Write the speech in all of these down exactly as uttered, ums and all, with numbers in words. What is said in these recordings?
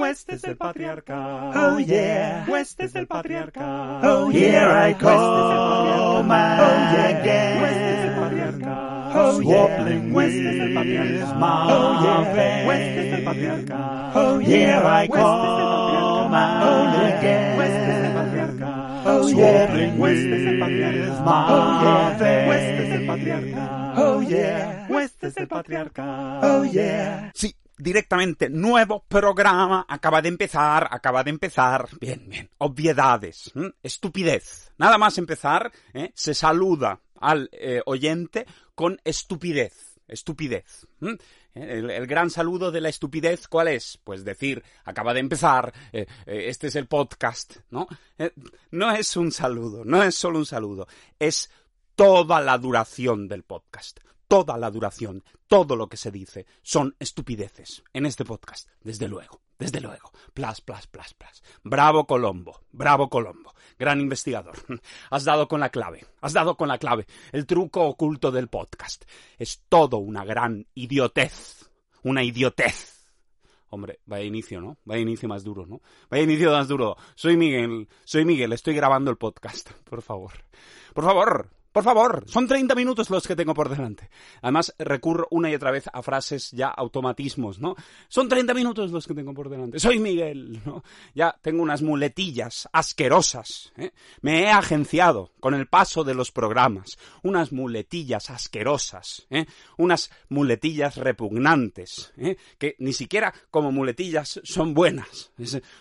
Huestes del Patriarkat. Oh yeah. Huestes del Patriarkat. Oh here I come again. Huestes del Patriarkat. Oh yeah. Huestes del Patriarkat. Oh yeah. Huestes del Patriarkat. Oh here I come again. Huestes del Patriarkat. Oh yeah. Huestes del Patriarkat. Oh yeah. Huestes del Patriarkat. Oh yeah. Huestes del Patriarkat. Oh yeah. Sí. Directamente, nuevo programa, acaba de empezar, acaba de empezar, bien, bien, obviedades, ¿eh? Estupidez. Nada más empezar, ¿eh? Se saluda al eh, oyente con estupidez, estupidez. ¿eh? El, el gran saludo de la estupidez, ¿cuál es? Pues decir, acaba de empezar, eh, eh, este es el podcast, ¿no? Eh, no es un saludo, no es solo un saludo, es toda la duración del podcast. Toda la duración, todo lo que se dice, son estupideces en este podcast. Desde luego, desde luego. Plas, plas, plas, plas. Bravo Colombo, bravo Colombo. Gran investigador. Has dado con la clave, has dado con la clave. El truco oculto del podcast. Es todo una gran idiotez. Una idiotez. Hombre, vaya inicio, ¿no? Vaya inicio más duro, ¿no? Vaya inicio más duro. Soy Miguel, soy Miguel, estoy grabando el podcast. Por favor, por favor. Por favor, son treinta minutos los que tengo por delante. Además, recurro una y otra vez a frases ya automatismos, ¿no? Son treinta minutos los que tengo por delante. Soy Miguel, ¿no? Ya tengo unas muletillas asquerosas, ¿eh? Me he agenciado con el paso de los programas. Unas muletillas asquerosas, ¿eh? Unas muletillas repugnantes, ¿eh? Que ni siquiera como muletillas son buenas.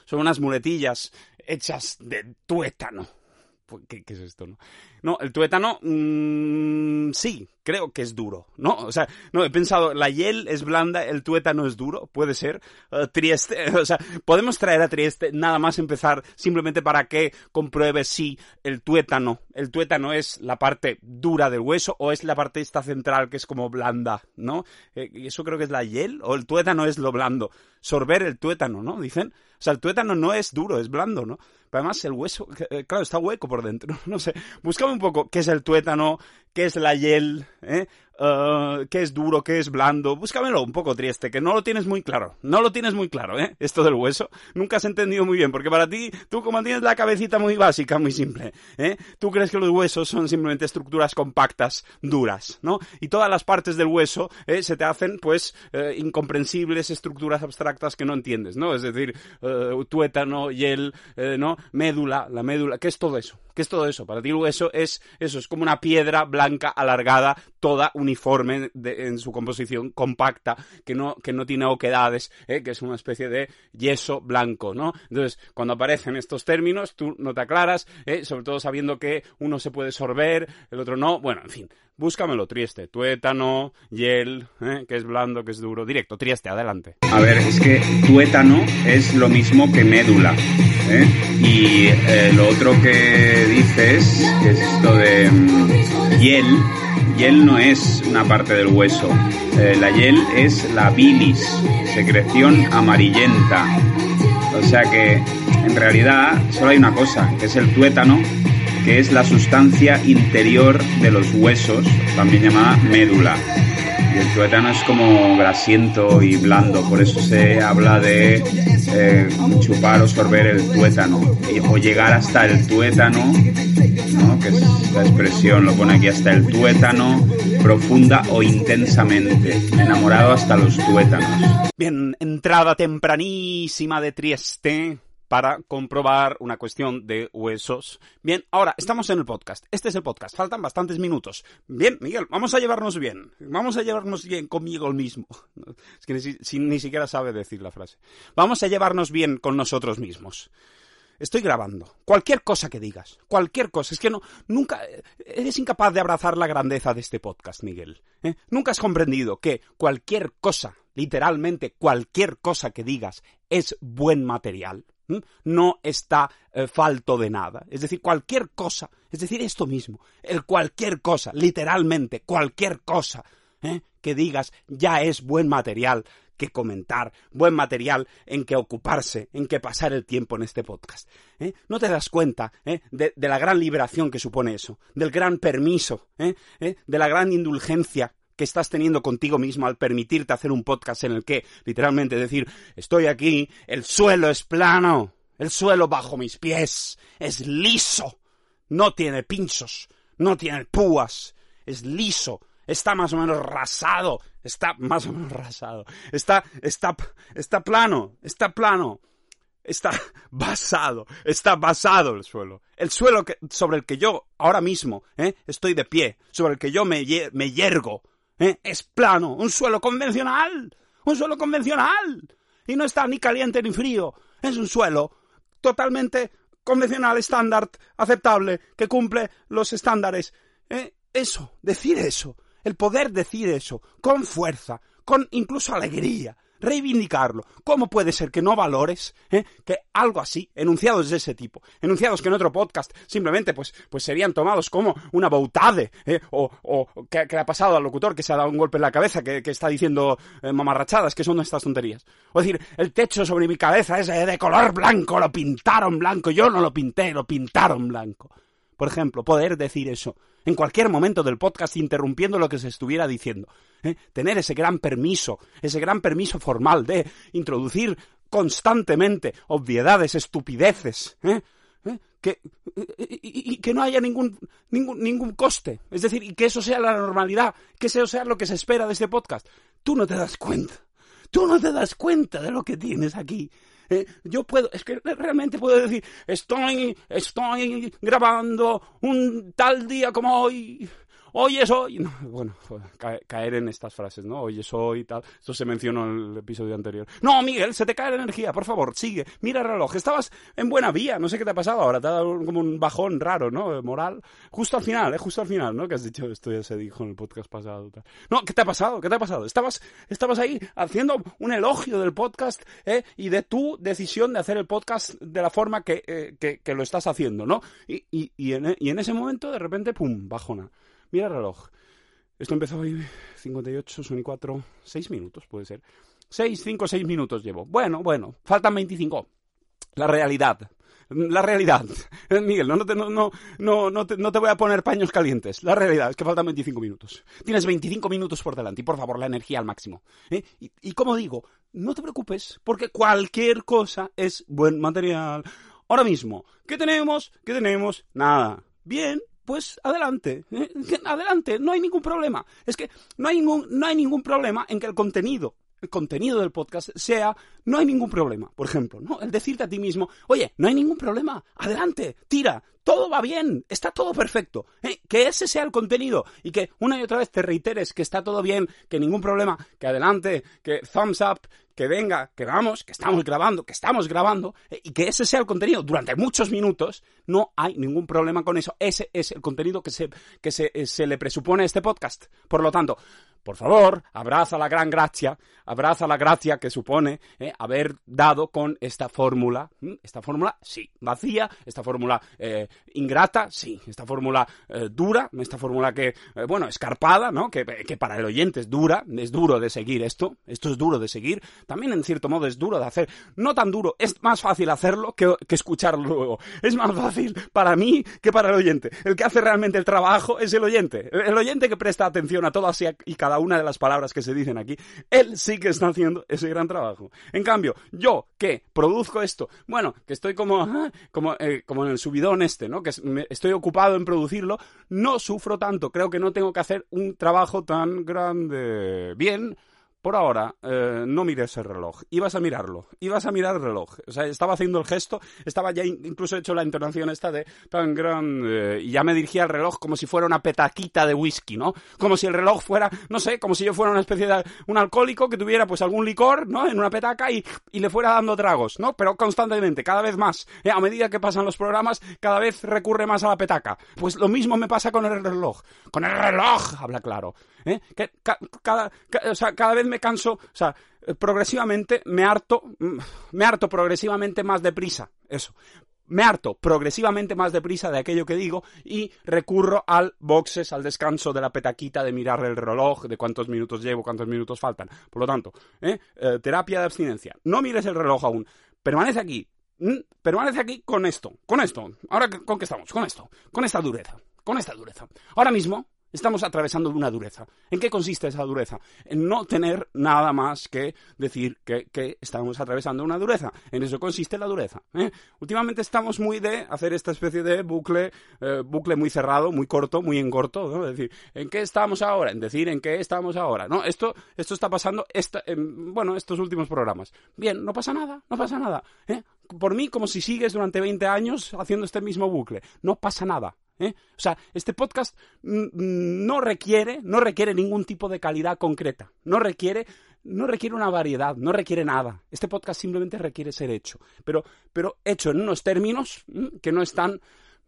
Son unas muletillas hechas de tuétano. ¿Qué, qué es esto, no? No, el tuétano, mmm, sí, creo que es duro, ¿no? O sea, no, he pensado, la hiel es blanda, el tuétano es duro, puede ser. Uh, Trieste, o sea, podemos traer a Trieste nada más empezar, simplemente para que compruebe si el tuétano, el tuétano es la parte dura del hueso o es la parte esta central que es como blanda, ¿no? Eh, eso creo que es la hiel, o el tuétano es lo blando. Sorber el tuétano, ¿no? Dicen. O sea, el tuétano no es duro, es blando, ¿no? Pero además el hueso, claro, está hueco por dentro, no sé. Búscame un poco qué es el tuétano, qué es la hiel, ¿eh? Uh, qué es duro, qué es blando. Búscamelo un poco, Trieste, que no lo tienes muy claro. No lo tienes muy claro, ¿eh? Esto del hueso. Nunca has entendido muy bien, porque para ti, tú como tienes la cabecita muy básica, muy simple, ¿eh? Tú crees que los huesos son simplemente estructuras compactas, duras, ¿no? Y todas las partes del hueso, ¿eh? Se te hacen, pues, eh, incomprensibles estructuras abstractas que no entiendes, ¿no? Es decir, eh, tuétano, hiel, eh, ¿no? Médula, la médula, ¿qué es todo eso? ¿Qué es todo eso? Para ti el hueso es eso, es como una piedra blanca, alargada, toda uniforme de, en su composición, compacta, que no, que no tiene oquedades, ¿eh? Que es una especie de yeso blanco, ¿no? Entonces, cuando aparecen estos términos, tú no te aclaras, ¿eh? Sobre todo sabiendo que uno se puede sorber, el otro no, bueno, en fin, búscamelo, Trieste, tuétano, hiel, ¿eh? Que es blando, que es duro, directo, Trieste, adelante. A ver, es que tuétano es lo mismo que médula, ¿eh? Y eh, lo otro que dices, que es esto de mm, hiel, hiel no es una parte del hueso, eh, la hiel es la bilis, secreción amarillenta, o sea que en realidad solo hay una cosa, que es el tuétano, que es la sustancia interior de los huesos, también llamada médula, y el tuétano es como grasiento y blando, por eso se habla de eh, chupar o sorber el tuétano, o llegar hasta el tuétano, ¿no? Que es la expresión, lo pone aquí, hasta el tuétano, profunda o intensamente, enamorado hasta los tuétanos. Bien, entrada tempranísima de Trieste para comprobar una cuestión de huesos. Bien, ahora, estamos en el podcast. Este es el podcast. Faltan bastantes minutos. Bien, Miguel, vamos a llevarnos bien. Vamos a llevarnos bien conmigo mismo. Es que ni, si, ni siquiera sabe decir la frase. Vamos a llevarnos bien con nosotros mismos. Estoy grabando. Cualquier cosa que digas. Cualquier cosa. Es que no, nunca... Eres incapaz de abrazar la grandeza de este podcast, Miguel. ¿Eh? Nunca has comprendido que cualquier cosa, literalmente cualquier cosa que digas, es buen material. No está eh, falto de nada. Es decir, cualquier cosa, es decir, esto mismo, el cualquier cosa, literalmente cualquier cosa, ¿eh? Que digas ya es buen material que comentar, buen material en que ocuparse, en que pasar el tiempo en este podcast. ¿Eh? No te das cuenta ¿eh? de, de la gran liberación que supone eso, del gran permiso, ¿eh? ¿Eh? de la gran indulgencia que estás teniendo contigo mismo al permitirte hacer un podcast en el que literalmente decir, estoy aquí, el suelo es plano, el suelo bajo mis pies es liso, no tiene pinchos, no tiene púas, es liso, está más o menos rasado, está más o menos rasado, está, está, está plano, está plano. Está basado, está basado el suelo. El suelo que, sobre el que yo ahora mismo eh, estoy de pie, sobre el que yo me, me yergo, eh, es plano. Un suelo convencional, un suelo convencional. Y no está ni caliente ni frío. Es un suelo totalmente convencional, estándar, aceptable, que cumple los estándares. Eh, eso, decir eso, el poder decir eso, con fuerza, con incluso alegría. Reivindicarlo. ¿Cómo puede ser que no valores eh, que algo así, enunciados de ese tipo, enunciados que en otro podcast simplemente pues, pues serían tomados como una boutade, eh, o, o que, que le ha pasado al locutor que se ha dado un golpe en la cabeza, que, que está diciendo eh, mamarrachadas, que son estas tonterías? O decir, el techo sobre mi cabeza es de color blanco, lo pintaron blanco, yo no lo pinté, lo pintaron blanco. Por ejemplo, poder decir eso en cualquier momento del podcast interrumpiendo lo que se estuviera diciendo. ¿Eh? Tener ese gran permiso, ese gran permiso formal de introducir constantemente obviedades, estupideces, ¿eh? ¿Eh? Que, y, y que no haya ningún, ningún, ningún coste. Es decir, y que eso sea la normalidad, que eso sea lo que se espera de este podcast. Tú no te das cuenta, tú no te das cuenta de lo que tienes aquí. Eh, yo puedo, es que realmente puedo decir, estoy, estoy grabando un tal día como hoy, hoy es hoy. No, bueno, joder, caer en estas frases, ¿no? Hoy es hoy, tal. Esto se mencionó en el episodio anterior. No, Miguel, se te cae la energía, por favor, sigue, mira el reloj. Estabas en buena vía, no sé qué te ha pasado ahora, te ha dado como un bajón raro, ¿no? Moral. Justo al final, ¿eh? Justo al final, ¿no? Que has dicho, esto ya se dijo en el podcast pasado. Tal. No, ¿qué te ha pasado? ¿Qué te ha pasado? Estabas, estabas ahí haciendo un elogio del podcast, ¿eh? Y de tu decisión de hacer el podcast de la forma que, eh, que, que lo estás haciendo, ¿no? Y, y, y, en, y en ese momento, de repente, pum, bajona. Mira el reloj. Esto empezó hoy cincuenta y ocho, son cuatro, seis minutos puede ser. seis, cinco, seis minutos llevo. Bueno, bueno, faltan veinticinco. La realidad. La realidad. Miguel, no te, no, no, no, no, te, no te voy a poner paños calientes. La realidad es que faltan veinticinco minutos. Tienes veinticinco minutos por delante y, por favor, la energía al máximo. ¿Eh? Y, y como digo, no te preocupes porque cualquier cosa es buen material. Ahora mismo, ¿qué tenemos? ¿Qué tenemos? Nada. Bien. Pues adelante, eh, adelante, no hay ningún problema. Es que no hay ningún, no hay ningún problema en que el contenido, el contenido del podcast sea, no hay ningún problema. Por ejemplo, ¿no? El decirte a ti mismo, oye, no hay ningún problema, adelante, tira, todo va bien, está todo perfecto. Eh, que ese sea el contenido y que una y otra vez te reiteres que está todo bien, que ningún problema, que adelante, que thumbs up, que venga, que vamos, que estamos grabando, que estamos grabando, eh, y que ese sea el contenido durante muchos minutos, no hay ningún problema con eso. Ese es el contenido que se, que se, eh, se le presupone a este podcast. Por lo tanto, por favor, abraza la gran gracia, abraza la gracia que supone eh, haber dado con esta fórmula. Esta fórmula, sí, vacía, esta fórmula eh, ingrata, sí, esta fórmula eh, dura, esta fórmula que, eh, bueno, escarpada, ¿no? Que, que para el oyente es dura, es duro de seguir esto, esto es duro de seguir. También, en cierto modo, es duro de hacer. No tan duro, es más fácil hacerlo que, que escucharlo luego. Es más fácil para mí que para el oyente. El que hace realmente el trabajo es el oyente. El, el oyente que presta atención a todas y cada una de las palabras que se dicen aquí. Él sí que está haciendo ese gran trabajo. En cambio, yo, que produzco esto, bueno, que estoy como, ¿eh? como, eh, como en el subidón este, ¿no? Que me, estoy ocupado en producirlo, no sufro tanto. Creo que no tengo que hacer un trabajo tan grande. Bien. Por ahora, eh, no mires el reloj. Ibas a mirarlo. Ibas a mirar el reloj. O sea, estaba haciendo el gesto, estaba ya in- incluso hecho la entonación esta de tan grande. Y ya me dirigía al reloj como si fuera una petaquita de whisky, ¿no? Como si el reloj fuera, no sé, como si yo fuera una especie de un alcohólico que tuviera pues algún licor, ¿no? En una petaca y, y le fuera dando tragos, ¿no? Pero constantemente, cada vez más. Eh, a medida que pasan los programas, cada vez recurre más a la petaca. Pues lo mismo me pasa con el reloj. Con el reloj, habla claro. ¿Eh? Que ca- cada, ca- o sea, cada vez me canso, o sea, progresivamente me harto, me harto progresivamente más deprisa, eso. Me harto progresivamente más deprisa de aquello que digo y recurro al boxes, al descanso de la petaquita, de mirar el reloj, de cuántos minutos llevo, cuántos minutos faltan. Por lo tanto, ¿eh? Eh, terapia de abstinencia. No mires el reloj aún. Permanece aquí. ¿Mm? Permanece aquí con esto, con esto. Ahora, ¿con qué estamos? Con esto, con esta dureza, con esta dureza. Ahora mismo, Estamos atravesando una dureza. ¿En qué consiste esa dureza? En no tener nada más que decir que, que estamos atravesando una dureza. En eso consiste la dureza, ¿eh? Últimamente estamos muy de hacer esta especie de bucle, eh, bucle muy cerrado, muy corto, muy en corto, ¿no? Es decir, ¿en qué estamos ahora? En decir, ¿en qué estamos ahora? No, esto, esto está pasando, esta, en, bueno, estos últimos programas. Bien, no pasa nada, no pasa nada, ¿eh? Por mí, como si sigues durante veinte años haciendo este mismo bucle. No pasa nada, ¿eh? O sea, este podcast no requiere, no requiere ningún tipo de calidad concreta. No requiere, no requiere una variedad, no requiere nada. Este podcast simplemente requiere ser hecho. Pero, pero hecho en unos términos que no están...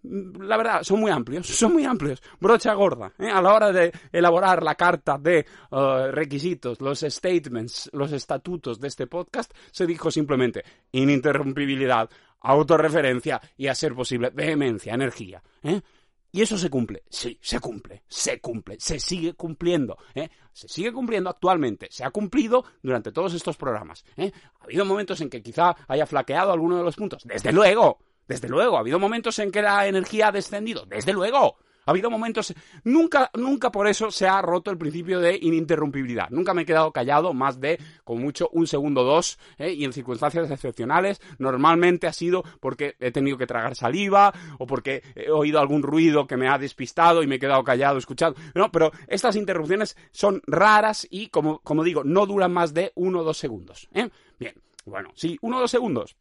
La verdad, son muy amplios, son muy amplios. Brocha gorda, ¿eh? A la hora de elaborar la carta de uh, requisitos, los statements, los estatutos de este podcast, se dijo simplemente ininterrumpibilidad, autorreferencia y, a ser posible, vehemencia, energía, ¿eh? ¿Y eso se cumple? Sí, se cumple, se cumple, se sigue cumpliendo, ¿eh? Se sigue cumpliendo actualmente, se ha cumplido durante todos estos programas, ¿eh? Ha habido momentos en que quizá haya flaqueado alguno de los puntos, desde luego, desde luego, ha habido momentos en que la energía ha descendido, desde luego, ha habido momentos, nunca, nunca por eso se ha roto el principio de ininterrumpibilidad, nunca me he quedado callado más de, con mucho, un segundo o dos, ¿eh? Y en circunstancias excepcionales, normalmente ha sido porque he tenido que tragar saliva, o porque he oído algún ruido que me ha despistado y me he quedado callado, escuchado, no, pero estas interrupciones son raras y, como, como digo, no duran más de uno o dos segundos, ¿eh? Bien, bueno, sí, uno o dos segundos.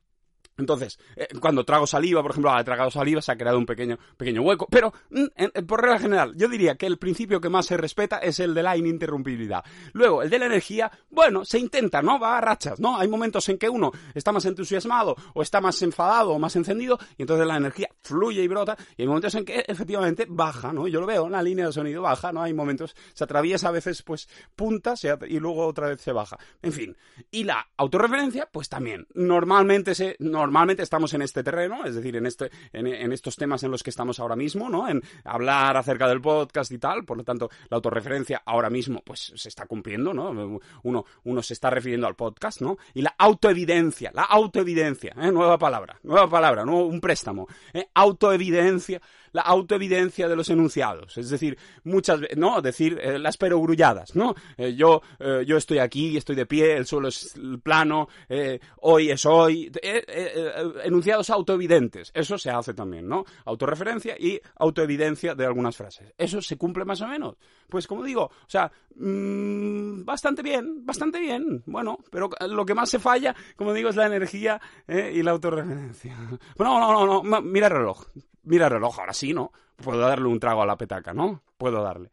Entonces, eh, cuando trago saliva, por ejemplo, al tragado saliva se ha creado un pequeño, pequeño hueco. Pero, mm, en, por regla general, yo diría que el principio que más se respeta es el de la ininterrumpibilidad. Luego, el de la energía, bueno, se intenta, ¿no? Va a rachas, ¿no? Hay momentos en que uno está más entusiasmado, o está más enfadado, o más encendido, y entonces la energía fluye y brota, y hay momentos en que, efectivamente, baja, ¿no? Yo lo veo, la línea de sonido baja, ¿no? Hay momentos, se atraviesa a veces, pues, punta, se at- y luego otra vez se baja. En fin. Y la autorreferencia, pues también. Normalmente se... Normal Normalmente estamos en este terreno, es decir, en este, en, en estos temas en los que estamos ahora mismo, ¿no? En hablar acerca del podcast y tal, por lo tanto, la autorreferencia ahora mismo, pues, se está cumpliendo, ¿no? Uno, uno se está refiriendo al podcast, ¿no? Y la autoevidencia, la autoevidencia, ¿eh? Nueva palabra, nueva palabra, ¿no? Un préstamo, ¿eh? Autoevidencia, la autoevidencia de los enunciados, es decir, muchas veces, ¿no? Decir eh, las perogrulladas, ¿no? Eh, yo, eh, yo estoy aquí, estoy de pie, el suelo es plano, eh, hoy es hoy, eh, eh, enunciados autoevidentes, eso se hace también, ¿no? Autorreferencia y autoevidencia de algunas frases. ¿Eso se cumple más o menos? Pues como digo, o sea, mmm, bastante bien, bastante bien, bueno, pero lo que más se falla, como digo, es la energía, ¿eh? Y la autorreferencia. No, no, no, no, mira el reloj, mira el reloj, ahora sí, ¿no? Puedo darle un trago a la petaca, ¿no? Puedo darle.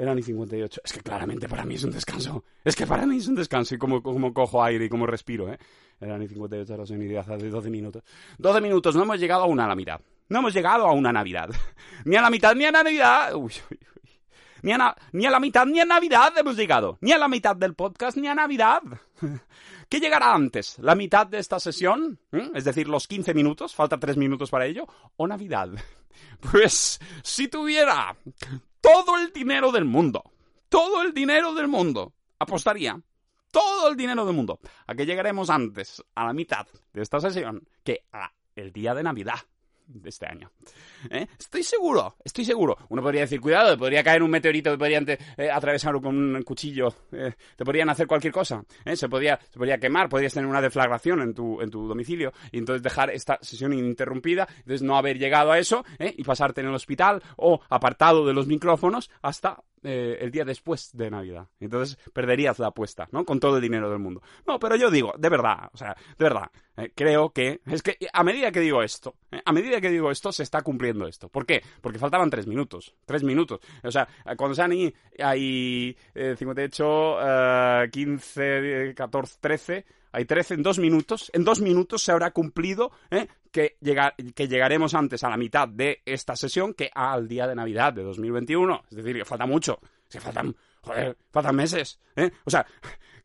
Eran y cincuenta y ocho. Es que claramente para mí es un descanso. Es que para mí es un descanso. Y como, como cojo aire y como respiro, ¿eh? Eran y cincuenta y ocho horas en ideas hace doce minutos. doce minutos. No hemos llegado a una Navidad. No hemos llegado a una Navidad. Ni a la mitad, ni a Navidad. Uy, uy, uy. Ni a, na- ni a la mitad, ni a Navidad hemos llegado. Ni a la mitad del podcast, ni a Navidad. ¿Qué llegará antes? ¿La mitad de esta sesión? ¿Eh? Es decir, los quince minutos. Falta tres minutos para ello. ¿O Navidad? Pues, si tuviera... todo el dinero del mundo, todo el dinero del mundo, apostaría, todo el dinero del mundo, a que llegaremos antes a la mitad de esta sesión que a el día de Navidad de este año. ¿Eh? Estoy seguro, estoy seguro. Uno podría decir, cuidado, te podría caer un meteorito, te podrían te, eh, atravesar con un cuchillo, eh, te podrían hacer cualquier cosa, ¿eh? Se podría, se podría quemar, podrías tener una deflagración en tu, en tu domicilio y entonces dejar esta sesión ininterrumpida, entonces no haber llegado a eso, ¿eh? Y pasarte en el hospital o apartado de los micrófonos hasta... Eh, el día después de Navidad. Entonces perderías la apuesta, ¿no? Con todo el dinero del mundo. No, pero yo digo, de verdad, o sea, de verdad, eh, creo que... Es que a medida que digo esto, eh, a medida que digo esto, se está cumpliendo esto. ¿Por qué? Porque faltaban tres minutos. Tres minutos. O sea, cuando sean ahí, hay eh, cincuenta y ocho, eh, quince, catorce, trece... Hay trece en dos minutos. En dos minutos se habrá cumplido, ¿eh? que, llega, que llegaremos antes a la mitad de esta sesión que al día de Navidad de dos mil veintiuno. Es decir, que falta mucho. Se faltan, joder, faltan meses, ¿eh? O sea,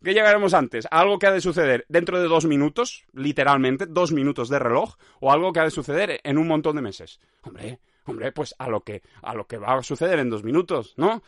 que llegaremos antes a algo que ha de suceder dentro de dos minutos, literalmente, dos minutos de reloj, o algo que ha de suceder en un montón de meses. Hombre, hombre, pues a lo que, a lo que va a suceder en dos minutos, ¿no?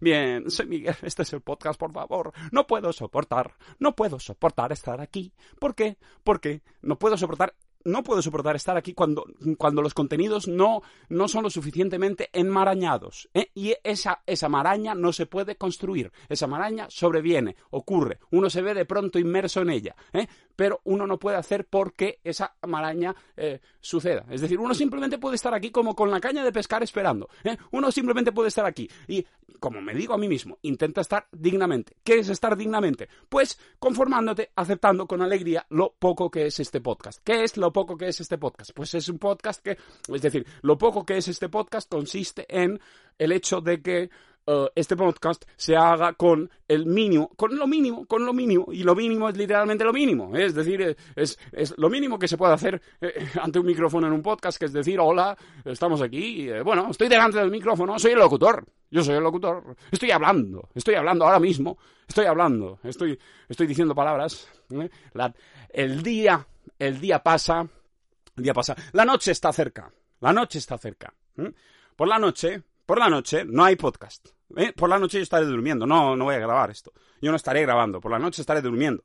Bien, soy Miguel, este es el podcast, por favor. No puedo soportar, no puedo soportar estar aquí. ¿Por qué? Porque no puedo soportar no puedo soportar estar aquí cuando, cuando los contenidos no, no son lo suficientemente enmarañados, ¿eh? Y esa, esa maraña no se puede construir, esa maraña sobreviene, ocurre, uno se ve de pronto inmerso en ella, ¿eh? Pero uno no puede hacer porque esa maraña eh, suceda. Es decir, uno simplemente puede estar aquí como con la caña de pescar esperando, ¿eh? Uno simplemente puede estar aquí y, como me digo a mí mismo, intenta estar dignamente. ¿Qué es estar dignamente? Pues conformándote, aceptando con alegría lo poco que es este podcast. ¿Qué es lo poco que es este podcast? Pues es un podcast que, es decir, lo poco que es este podcast consiste en el hecho de que uh, este podcast se haga con el mínimo, con lo mínimo, con lo mínimo, y lo mínimo es literalmente lo mínimo, ¿eh? Es decir, es, es lo mínimo que se puede hacer eh, ante un micrófono en un podcast, que es decir, hola, estamos aquí, eh, bueno, estoy delante del micrófono, soy el locutor. Yo soy el locutor, estoy hablando, estoy hablando ahora mismo, estoy hablando, estoy, estoy diciendo palabras, ¿eh? La, el día, el día pasa, el día pasa, la noche está cerca, la noche está cerca, ¿eh? Por la noche, por la noche no hay podcast, ¿eh? Por la noche yo estaré durmiendo, no, no voy a grabar esto, yo no estaré grabando, por la noche estaré durmiendo.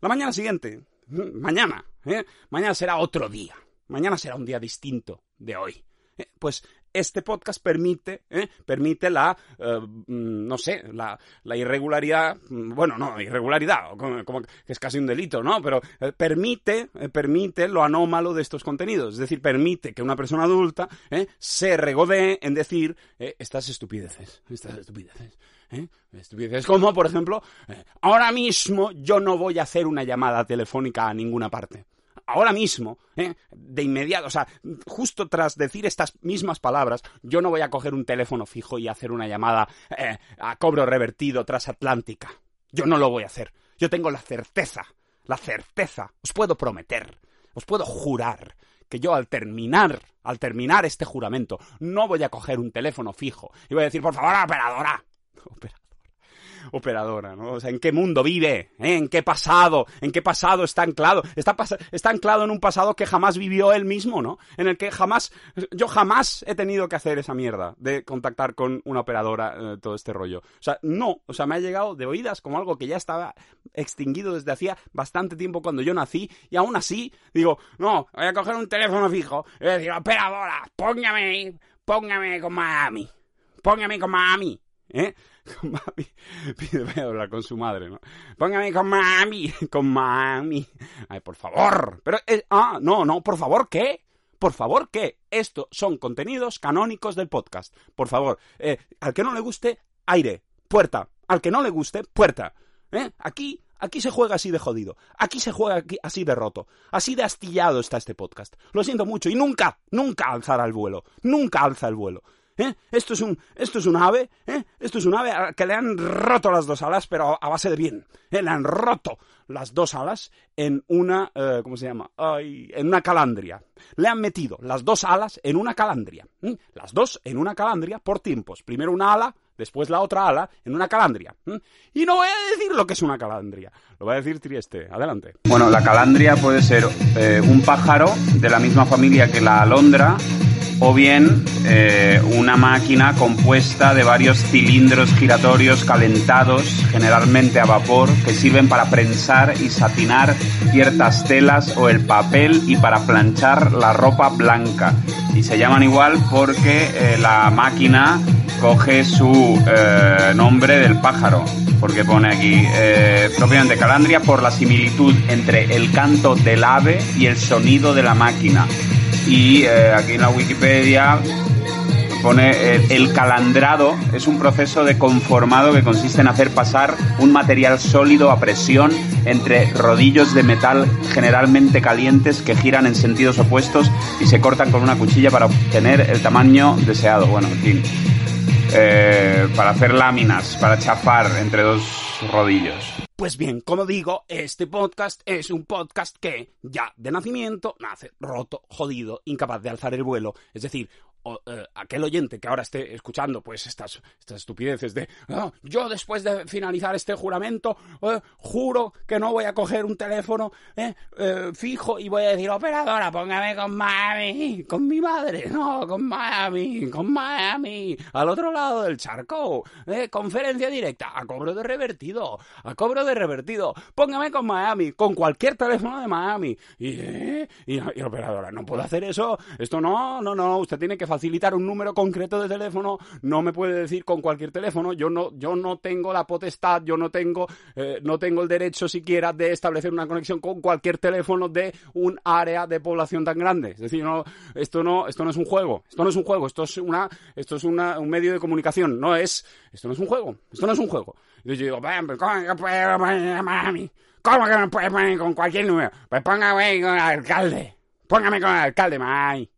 La mañana siguiente, mañana, ¿eh? Mañana será otro día, mañana será un día distinto de hoy, ¿eh? Pues este podcast permite, ¿eh? permite la, eh, no sé, la, la irregularidad, bueno, no, irregularidad, como, como que es casi un delito, ¿no? Pero eh, permite, eh, permite lo anómalo de estos contenidos, es decir, permite que una persona adulta eh, se regodee en decir eh, estas estupideces, estas estupideces. ¿Eh? Estupideces como, por ejemplo, eh, ahora mismo yo no voy a hacer una llamada telefónica a ninguna parte. Ahora mismo, ¿eh? de inmediato, o sea, justo tras decir estas mismas palabras, yo no voy a coger un teléfono fijo y hacer una llamada eh, a cobro revertido transatlántica. Yo no lo voy a hacer. Yo tengo la certeza, la certeza, os puedo prometer, os puedo jurar que yo al terminar, al terminar este juramento, no voy a coger un teléfono fijo y voy a decir, por favor, operadora, operadora. Operadora, ¿no? O sea, ¿en qué mundo vive? ¿Eh? ¿En qué pasado? ¿En qué pasado está anclado? Está, pas- está anclado en un pasado que jamás vivió él mismo, ¿no? En el que jamás, yo jamás he tenido que hacer esa mierda de contactar con una operadora, eh, todo este rollo. O sea, no, o sea, me ha llegado de oídas como algo que ya estaba extinguido desde hacía bastante tiempo cuando yo nací, y aún así digo, no, voy a coger un teléfono fijo y voy a decir, operadora, póngame, póngame con Miami, póngame con Miami. ¿Eh? Con mami. Voy a hablar con su madre, ¿no? Póngame con mami, con mami. Ay, por favor. Pero, eh, ah, no, no, por favor, ¿qué? Por favor, ¿qué? Estos son contenidos canónicos del podcast. Por favor, eh, al que no le guste, aire, puerta. Al que no le guste, puerta. ¿Eh? Aquí, aquí se juega así de jodido. Aquí se juega aquí, así de roto. Así de astillado está este podcast. Lo siento mucho y nunca, nunca alzará el vuelo. Nunca alza el vuelo. ¿Eh? Esto es un, esto es un ave, ¿eh? Esto es un ave a que le han roto las dos alas, pero a base de bien, ¿eh? Le han roto las dos alas en una, eh, ¿cómo se llama? Ay, en una calandria. Le han metido las dos alas en una calandria, ¿eh? Las dos en una calandria por tiempos. Primero una ala, después la otra ala en una calandria. ¿Mm? Y no voy a decir lo que es una calandria. Lo va a decir Trieste. Adelante. Bueno, la calandria puede ser eh, un pájaro de la misma familia que la alondra, o bien eh, una máquina compuesta de varios cilindros giratorios calentados, generalmente a vapor, que sirven para prensar y satinar ciertas telas o el papel y para planchar la ropa blanca. Y se llaman igual porque eh, la máquina coge su eh, nombre del pájaro, porque pone aquí eh, propiamente calandria por la similitud entre el canto del ave y el sonido de la máquina. Y eh, aquí en la Wikipedia pone eh, el calandrado es un proceso de conformado que consiste en hacer pasar un material sólido a presión entre rodillos de metal generalmente calientes que giran en sentidos opuestos y se cortan con una cuchilla para obtener el tamaño deseado. Bueno, en fin, eh, para hacer láminas, para chafar entre dos rodillos. Pues bien, como digo, este podcast es un podcast que ya de nacimiento nace roto, jodido, incapaz de alzar el vuelo. Es decir, o, eh, aquel oyente que ahora esté escuchando pues estas, estas estupideces de oh, yo después de finalizar este juramento eh, juro que no voy a coger un teléfono eh, eh, fijo y voy a decir operadora, póngame con mami, con mi madre, no, con mami, con mami, al otro lado del charco, eh, conferencia directa, a cobro de revertido, a cobro de revertido, póngame con Miami, con cualquier teléfono de Miami. Y, eh, y, y operadora, no puedo hacer eso, esto no, no, no, usted tiene que facilitar un número concreto de teléfono, no me puede decir con cualquier teléfono, yo no, yo no tengo la potestad, yo no tengo, eh, no tengo el derecho siquiera de establecer una conexión con cualquier teléfono de un área de población tan grande. Es decir, no, esto no, esto no es un juego, esto no es un juego, esto es una, esto es una, un medio de comunicación, no es, esto no es un juego, esto no es un juego. Y yo digo, mami, ¿cómo que me puedes poner con cualquier número? Pues póngame con el alcalde. Póngame con el alcalde, mai.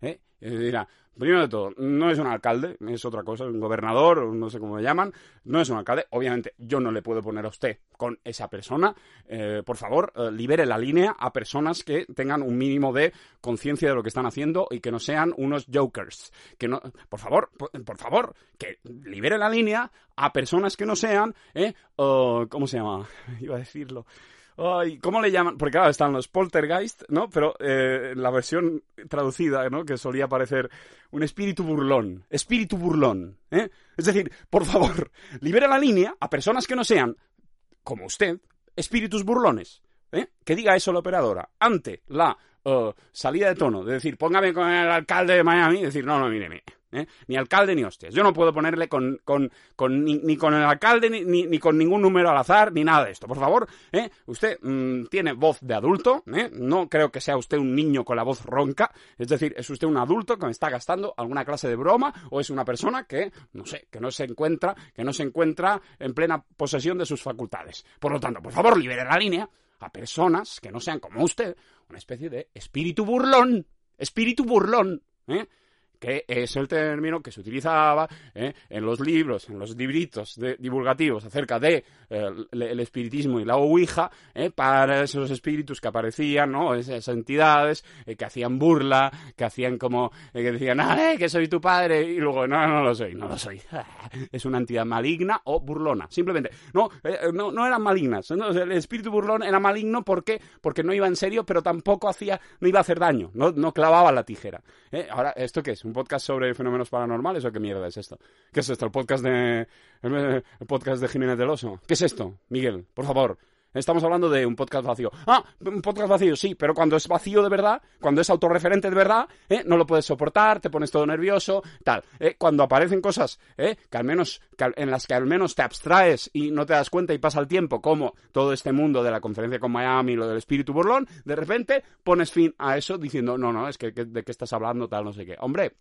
¿Eh? Y dirá, primero de todo, no es un alcalde, es otra cosa, es un gobernador, no sé cómo le llaman, no es un alcalde. Obviamente, yo no le puedo poner a usted con esa persona. Eh, por favor, eh, libere la línea a personas que tengan un mínimo de conciencia de lo que están haciendo y que no sean unos jokers. Que no, por favor, por, por favor, que libere la línea a personas que no sean, eh, uh, ¿cómo se llama? Iba a decirlo. Ay, ¿cómo le llaman? Porque claro, están los poltergeist, ¿no? Pero eh, la versión traducida, ¿no? Que solía parecer un espíritu burlón. Espíritu burlón, ¿eh? Es decir, por favor, libera la línea a personas que no sean, como usted, espíritus burlones, ¿eh? Que diga eso la operadora ante la uh, salida de tono. De decir, póngame con el alcalde de Miami. Decir, no, no, mire, mire. ¿Eh? Ni alcalde ni hostias. Yo no puedo ponerle con, con, con ni, ni con el alcalde ni, ni, ni con ningún número al azar ni nada de esto. Por favor, ¿eh? Usted mmm, tiene voz de adulto, ¿eh? No creo que sea usted un niño con la voz ronca. Es decir, es usted un adulto que me está gastando alguna clase de broma o es una persona que, no sé, que no se encuentra, que no se encuentra en plena posesión de sus facultades. Por lo tanto, por favor, libere la línea a personas que no sean como usted, una especie de espíritu burlón, espíritu burlón, ¿eh? Que es el término que se utilizaba ¿eh? en los libros, en los libritos de, divulgativos acerca de eh, el, el espiritismo y la ouija, ¿eh? para esos espíritus que aparecían, ¿no? Esas entidades eh, que hacían burla, que hacían como, eh, que decían, ah, eh, que soy tu padre, y luego, no, no lo soy, no lo soy. Es una entidad maligna o burlona, simplemente. No, eh, no, no eran malignas, ¿no? El espíritu burlón era maligno porque, porque no iba en serio, pero tampoco hacía, no iba a hacer daño, no, no clavaba la tijera, ¿eh? Ahora, ¿esto qué es? ¿Un podcast sobre fenómenos paranormales o qué mierda es esto? ¿Qué es esto? ¿El podcast de el podcast de Jiménez del Oso? ¿Qué es esto, Miguel? Por favor. Estamos hablando de un podcast vacío. Ah, un podcast vacío, sí, pero cuando es vacío de verdad, cuando es autorreferente de verdad, ¿eh? no lo puedes soportar, te pones todo nervioso, tal. ¿eh? Cuando aparecen cosas ¿eh? que al menos, que en las que al menos te abstraes y no te das cuenta y pasa el tiempo, como todo este mundo de la conferencia con Miami, lo del espíritu burlón, de repente pones fin a eso diciendo, no, no, es que, que ¿de qué estás hablando? Tal, no sé qué. Hombre...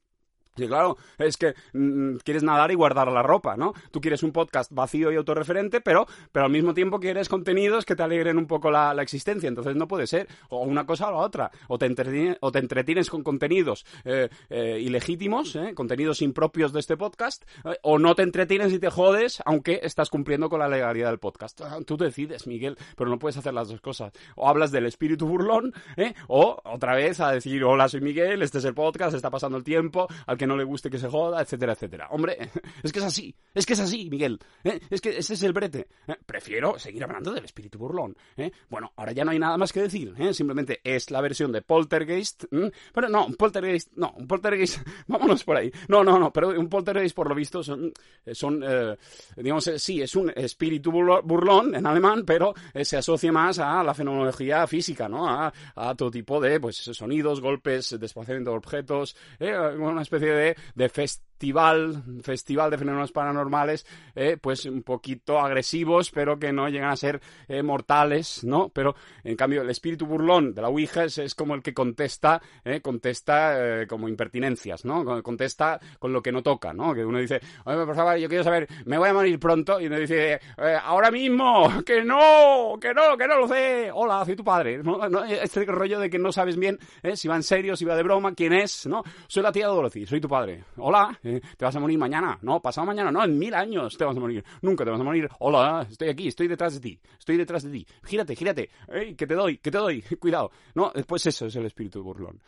Sí, claro, es que mmm, quieres nadar y guardar la ropa, ¿no? Tú quieres un podcast vacío y autorreferente, pero, pero al mismo tiempo quieres contenidos que te alegren un poco la, la existencia. Entonces no puede ser o una cosa o la otra. O te, entretiene, o te entretienes con contenidos eh, eh, ilegítimos, eh, contenidos impropios de este podcast, eh, o no te entretienes y te jodes, aunque estás cumpliendo con la legalidad del podcast. Tú decides, Miguel, pero no puedes hacer las dos cosas. O hablas del espíritu burlón, eh, o otra vez a decir, hola, soy Miguel, este es el podcast, está pasando el tiempo, al que no le guste que se joda, etcétera, etcétera. Hombre, es que es así, es que es así, Miguel. ¿Eh? Es que ese es el brete. ¿Eh? Prefiero seguir hablando del espíritu burlón. ¿Eh? Bueno, ahora ya no hay nada más que decir. ¿Eh? Simplemente es la versión de poltergeist. ¿Mm? Pero no, un poltergeist, no, un poltergeist, vámonos por ahí. No, no, no, pero un poltergeist por lo visto son, son eh, digamos, eh, sí, es un espíritu burlón en alemán, pero eh, se asocia más a la fenomenología física, ¿no? A, a todo tipo de, pues, sonidos, golpes, desplazamiento de objetos, eh, una especie de De, de festival, festival de fenómenos paranormales, eh, pues un poquito agresivos, pero que no llegan a ser eh, mortales, ¿no? Pero, en cambio, el espíritu burlón de la Ouija es, es como el que contesta, eh, contesta eh, como impertinencias, ¿no? Contesta con lo que no toca, ¿no? Que uno dice, oye, por favor, yo quiero saber, ¿me voy a morir pronto? Y uno dice, eh, ahora mismo, que no, que no, que no lo sé, hola, soy tu padre, ¿no? ¿No? Este rollo de que no sabes bien eh, si va en serio, si va de broma, quién es, ¿no? Soy la tía Dorothy, soy tu padre. Hola, ¿te vas a morir mañana? No, pasado mañana, no, en mil años te vas a morir. Nunca te vas a morir. Hola, estoy aquí, estoy detrás de ti, estoy detrás de ti. Gírate, gírate. Ey, que te doy, que te doy. Cuidado. No, pues eso es el espíritu burlón.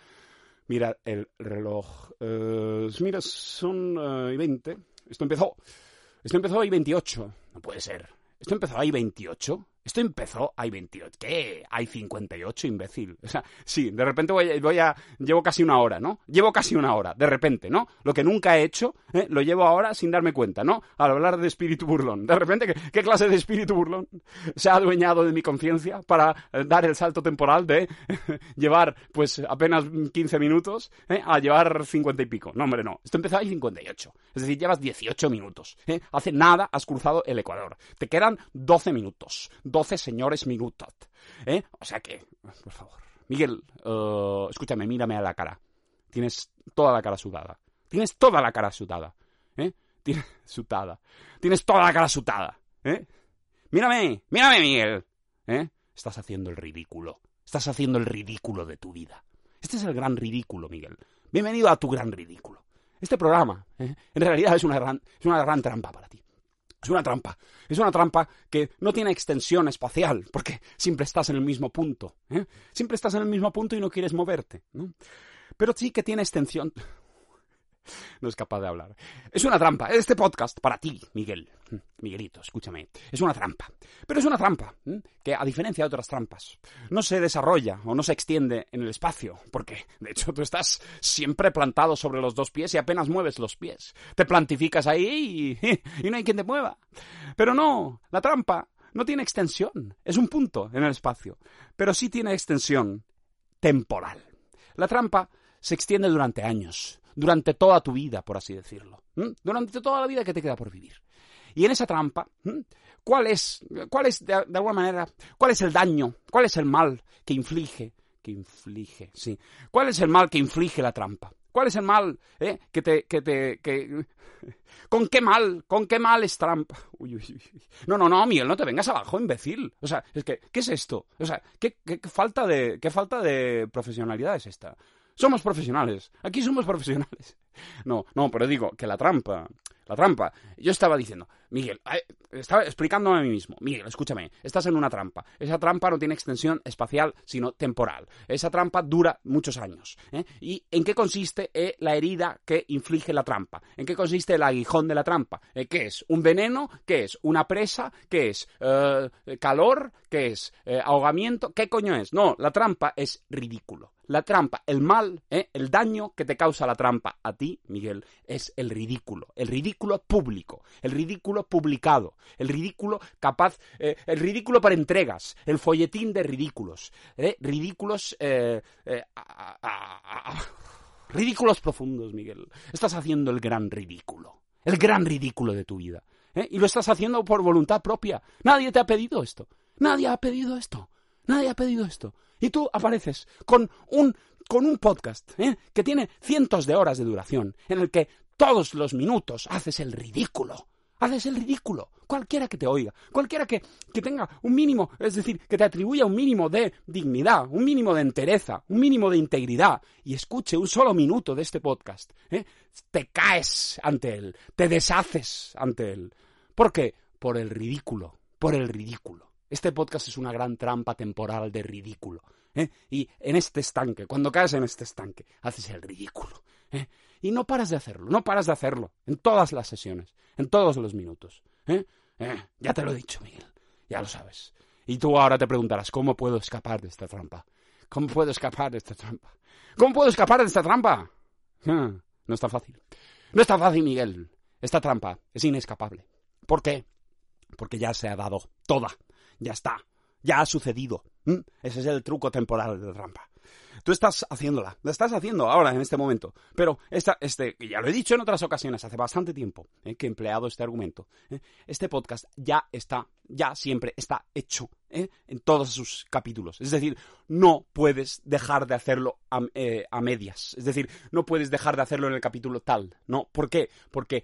Mirad el reloj. Uh, mira, son uh, y veinte. Esto empezó. Esto empezó ahí veintiocho. No puede ser. Esto empezó ahí veintiocho. Esto empezó ahí veintiocho. ¿Qué? Hay cincuenta y ocho, imbécil. O sea, sí, de repente voy, voy a... Llevo casi una hora, ¿no? Llevo casi una hora, de repente, ¿no? Lo que nunca he hecho, ¿eh? Lo llevo ahora sin darme cuenta, ¿no? Al hablar de espíritu burlón. De repente, ¿qué, qué clase de espíritu burlón se ha adueñado de mi conciencia para eh, dar el salto temporal de llevar, pues, apenas quince minutos, ¿eh? A llevar cincuenta y pico? No, hombre, no. Esto empezó ahí cincuenta y ocho. Es decir, llevas dieciocho minutos, ¿eh? Hace nada has cruzado el Ecuador. Te quedan doce minutos. doce señores minutos, ¿eh? O sea que, por favor, Miguel, uh, escúchame, mírame a la cara. Tienes toda la cara sudada. Tienes toda la cara sudada, ¿eh? Tienes sutada. Tienes toda la cara sutada, ¿eh? Mírame, mírame, Miguel, ¿eh? Estás haciendo el ridículo. Estás haciendo el ridículo de tu vida. Este es el gran ridículo, Miguel. Bienvenido a tu gran ridículo. Este programa, ¿eh? En realidad es una gran, es una gran trampa para ti. Es una trampa, es una trampa que no tiene extensión espacial, porque siempre estás en el mismo punto, ¿eh? Siempre estás en el mismo punto y no quieres moverte, ¿no? Pero sí que tiene extensión... No es capaz de hablar. Es una trampa. Este podcast, para ti, Miguel, Miguelito, escúchame, es una trampa. Pero es una trampa que, a diferencia de otras trampas, no se desarrolla o no se extiende en el espacio. Porque, de hecho, tú estás siempre plantado sobre los dos pies y apenas mueves los pies. Te plantificas ahí y, y no hay quien te mueva. Pero no, la trampa no tiene extensión. Es un punto en el espacio. Pero sí tiene extensión temporal. La trampa se extiende durante años. Durante toda tu vida, por así decirlo. ¿Mm? Durante toda la vida que te queda por vivir. Y en esa trampa, ¿Mm? ¿cuál es, cuál es de, de alguna manera, cuál es el daño, cuál es el mal que inflige, que inflige, sí, cuál es el mal que inflige la trampa? ¿Cuál es el mal, eh, que te, que te, que... ¿Con qué mal? ¿Con qué mal es trampa? Uy, uy, uy. No, no, no, Miguel, no te vengas abajo, imbécil. O sea, es que, ¿qué es esto? O sea, ¿qué, qué, qué falta de, qué falta de profesionalidad es esta? Somos profesionales. Aquí somos profesionales. No, no, pero digo que la trampa, la trampa. Yo estaba diciendo, Miguel, estaba explicándome a mí mismo. Miguel, escúchame, estás en una trampa. Esa trampa no tiene extensión espacial, sino temporal. Esa trampa dura muchos años, ¿eh? ¿Y en qué consiste eh, la herida que inflige la trampa? ¿En qué consiste el aguijón de la trampa? ¿Eh, ¿Qué es? ¿Un veneno? ¿Qué es? ¿Una presa? ¿Qué es? Eh, ¿Calor? ¿Qué es? Eh, ¿Ahogamiento? ¿Qué coño es? No, la trampa es ridículo. La trampa, el mal, ¿eh? El daño que te causa la trampa a ti, Miguel, es el ridículo. El ridículo público, el ridículo publicado, el ridículo capaz, eh, el ridículo para entregas, el folletín de ridículos, ¿eh? Ridículos, eh, eh, a, a, a, a, ridículos profundos, Miguel. Estás haciendo el gran ridículo, el gran ridículo de tu vida, ¿eh? Y lo estás haciendo por voluntad propia. Nadie te ha pedido esto, nadie ha pedido esto. Nadie ha pedido esto. Y tú apareces con un, con un podcast, ¿eh? Que tiene cientos de horas de duración, en el que todos los minutos haces el ridículo. Haces el ridículo. Cualquiera que te oiga, cualquiera que, que tenga un mínimo, es decir, que te atribuya un mínimo de dignidad, un mínimo de entereza, un mínimo de integridad, y escuche un solo minuto de este podcast, ¿eh? Te caes ante él, te deshaces ante él. ¿Por qué? Por el ridículo, por el ridículo. Este podcast es una gran trampa temporal de ridículo, ¿eh? Y en este estanque, cuando caes en este estanque, haces el ridículo, ¿eh? Y no paras de hacerlo, no paras de hacerlo, en todas las sesiones, en todos los minutos, ¿eh? Eh, ya te lo he dicho, Miguel, ya lo sabes. Y tú ahora te preguntarás, ¿cómo puedo escapar de esta trampa? ¿Cómo puedo escapar de esta trampa? ¿Cómo puedo escapar de esta trampa? No es tan fácil. No es tan fácil, Miguel. Esta trampa es inescapable. ¿Por qué? Porque ya se ha dado toda. Ya está, ya ha sucedido. ¿Mm? Ese es el truco temporal de la trampa. Tú estás haciéndola, la estás haciendo ahora, en este momento. Pero, esta, este, ya lo he dicho en otras ocasiones, hace bastante tiempo, ¿eh? Que he empleado este argumento, ¿eh? Este podcast ya está, ya siempre está hecho, ¿eh? En todos sus capítulos. Es decir, no puedes dejar de hacerlo a, eh, a medias. Es decir, no puedes dejar de hacerlo en el capítulo tal, ¿no? ¿Por qué? Porque...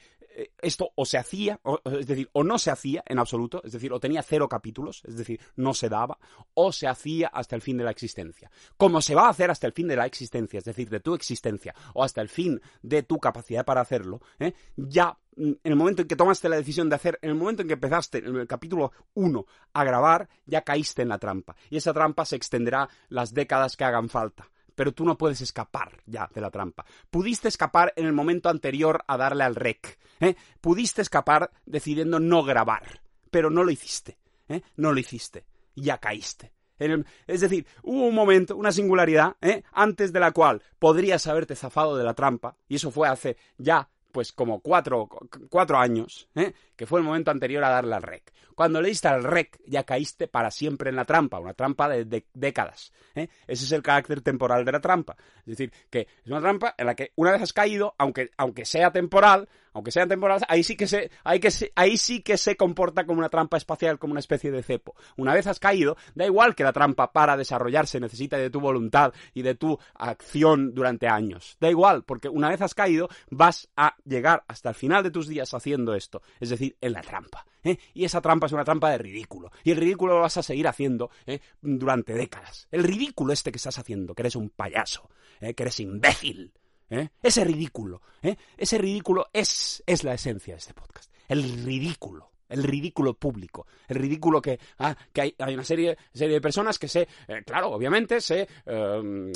esto o se hacía, o, es decir, o no se hacía en absoluto, es decir, o tenía cero capítulos, es decir, no se daba, o se hacía hasta el fin de la existencia. Como se va a hacer hasta el fin de la existencia, es decir, de tu existencia, o hasta el fin de tu capacidad para hacerlo, ¿eh? Ya en el momento en que tomaste la decisión de hacer, en el momento en que empezaste en el capítulo uno a grabar, ya caíste en la trampa. Y esa trampa se extenderá las décadas que hagan falta. pero tú no puedes escapar ya de la trampa. Pudiste escapar en el momento anterior a darle al rec, ¿eh? Pudiste escapar decidiendo no grabar, pero no lo hiciste, ¿eh? No lo hiciste, ya caíste. En el, es decir, hubo un momento, una singularidad, ¿eh? Antes de la cual podrías haberte zafado de la trampa, y eso fue hace ya, pues como cuatro, cuatro años, ¿eh? Que fue el momento anterior a darle al rec. Cuando le diste al rec, ya caíste para siempre en la trampa, una trampa de, de décadas, ¿eh? Ese es el carácter temporal de la trampa. Es decir, que es una trampa en la que una vez has caído, aunque, aunque sea temporal, aunque sea temporal, ahí sí que se, ahí que se, ahí sí que se comporta como una trampa espacial, como una especie de cepo. Una vez has caído, da igual que la trampa para desarrollarse necesita de tu voluntad y de tu acción durante años. Da igual, porque una vez has caído, vas a llegar hasta el final de tus días haciendo esto, es decir, en la trampa, ¿eh? Y esa trampa es una trampa de ridículo, y el ridículo lo vas a seguir haciendo, ¿eh? Durante décadas. El ridículo este que estás haciendo, que eres un payaso, ¿eh? Que eres imbécil, ¿eh? Ese ridículo, ¿eh? Ese ridículo es, es la esencia de este podcast, el ridículo. El ridículo público, el ridículo que, ah, que hay, hay una serie, serie de personas que se, eh, claro, obviamente se, eh,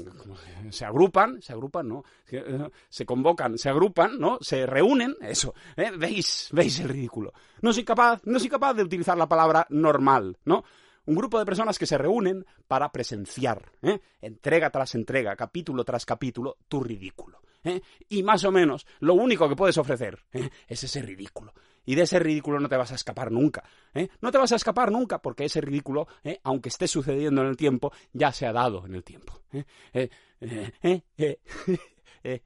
se agrupan, se agrupan, ¿no? Se, eh, se convocan, se agrupan, ¿no? Se reúnen, eso, ¿eh? ¿Veis? ¿Veis el ridículo? No soy capaz, no soy capaz de utilizar la palabra normal, ¿no? Un grupo de personas que se reúnen para presenciar, ¿eh? Entrega tras entrega, capítulo tras capítulo, tu ridículo, ¿eh? Y más o menos, lo único que puedes ofrecer, ¿eh? Es ese ridículo. Y de ese ridículo no te vas a escapar nunca, ¿eh? No te vas a escapar nunca, porque ese ridículo, ¿eh? Aunque esté sucediendo en el tiempo, ya se ha dado en el tiempo. ¿Eh? Eh, eh, eh, eh, eh, eh.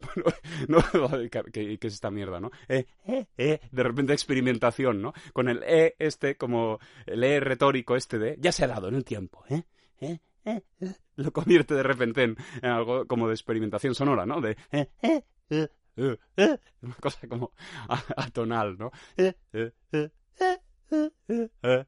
Bueno, no, que, que es esta mierda, ¿no? Eh, eh, eh, de repente experimentación, ¿no? Con el E eh este, como el E retórico este de ya se ha dado en el tiempo, ¿eh? Eh, eh, eh. Lo convierte de repente en, en algo como de experimentación sonora, ¿no? De eh, eh, eh. Uh, uh, una cosa como atonal, ¿no? Uh, uh, uh, uh.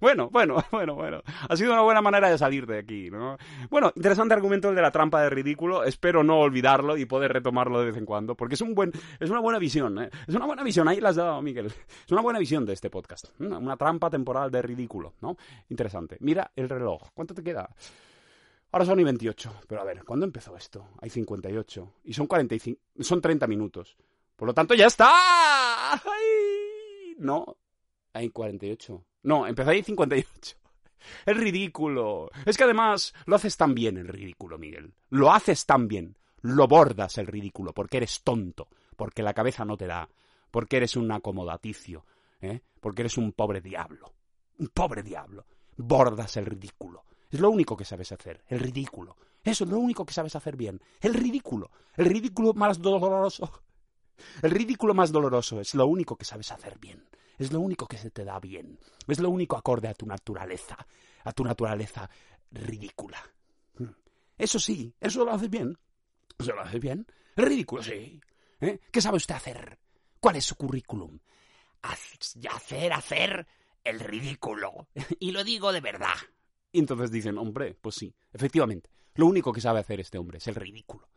Bueno, bueno, bueno, bueno. Ha sido una buena manera de salir de aquí, ¿no? Bueno, interesante argumento el de la trampa de ridículo. Espero no olvidarlo y poder retomarlo de vez en cuando, porque es un buen, es una buena visión, ¿eh? Es una buena visión, ahí la has dado, Miguel. Es una buena visión de este podcast. Una, una trampa temporal de ridículo, ¿no? Interesante. Mira el reloj. ¿Cuánto te queda? Ahora son y veintiocho, pero a ver, ¿cuándo empezó esto? Hay cincuenta y ocho, y son cuarenta y cinco, son treinta minutos. Por lo tanto, ¡ya está! ¡Ay! No, hay cuarenta y ocho. No, empezó ahí cincuenta y ocho. ¡Es ridículo! Es que además, lo haces tan bien el ridículo, Miguel. Lo haces tan bien. Lo bordas el ridículo, porque eres tonto, porque la cabeza no te da, porque eres un acomodaticio, ¿eh? Porque eres un pobre diablo. Un pobre diablo. Bordas el ridículo. Es lo único que sabes hacer, el ridículo. Eso es lo único que sabes hacer bien, el ridículo. El ridículo más doloroso. El ridículo más doloroso es lo único que sabes hacer bien. Es lo único que se te da bien. Es lo único acorde a tu naturaleza, a tu naturaleza ridícula. Eso sí, eso lo haces bien. ¿Eso lo haces bien? El ridículo, sí. ¿Eh? ¿Qué sabe usted hacer? ¿Cuál es su currículum? Hacer, hacer el ridículo. Y lo digo de verdad. Y entonces dicen, hombre, pues sí, efectivamente, lo único que sabe hacer este hombre es el ridículo.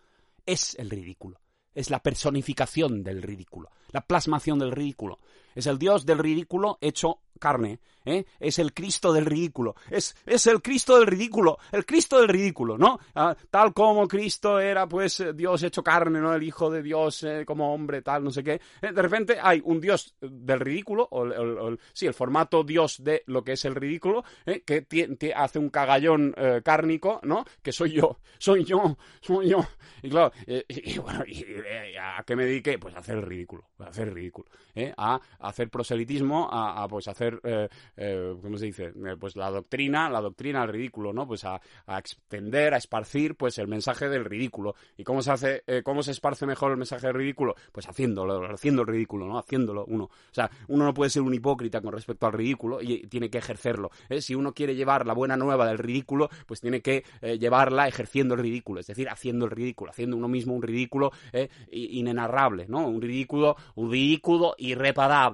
Es el ridículo. Es la personificación del ridículo. La plasmación del ridículo. Es el Dios del ridículo hecho carne, ¿eh? Es el Cristo del ridículo. Es, es el Cristo del ridículo. El Cristo del ridículo, ¿no? Ah, tal como Cristo era, pues, Dios hecho carne, ¿no? El Hijo de Dios, eh, como hombre, tal, no sé qué. Eh, de repente hay un Dios del ridículo, o, o, o sí, el formato Dios de lo que es el ridículo, ¿eh? Que t- t- hace un cagallón eh, cárnico, ¿no? Que soy yo, soy yo, soy yo. Y claro, eh, y, y bueno, y, y, ¿a qué me dediqué? Pues a hacer el ridículo, a hacer el ridículo, ¿eh? A hacer proselitismo, a, a pues hacer, eh, eh, ¿cómo se dice? Eh, pues la doctrina, la doctrina al ridículo, ¿no? Pues a, a extender, a esparcir, pues el mensaje del ridículo. ¿Y cómo se hace, eh, cómo se esparce mejor el mensaje del ridículo? Pues haciéndolo, haciendo el ridículo, ¿no? Haciéndolo uno. O sea, uno no puede ser un hipócrita con respecto al ridículo y tiene que ejercerlo, ¿eh? Si uno quiere llevar la buena nueva del ridículo, pues tiene que eh, llevarla ejerciendo el ridículo, es decir, haciendo el ridículo, haciendo uno mismo un ridículo eh, inenarrable, ¿no? Un ridículo, un ridículo irreparable.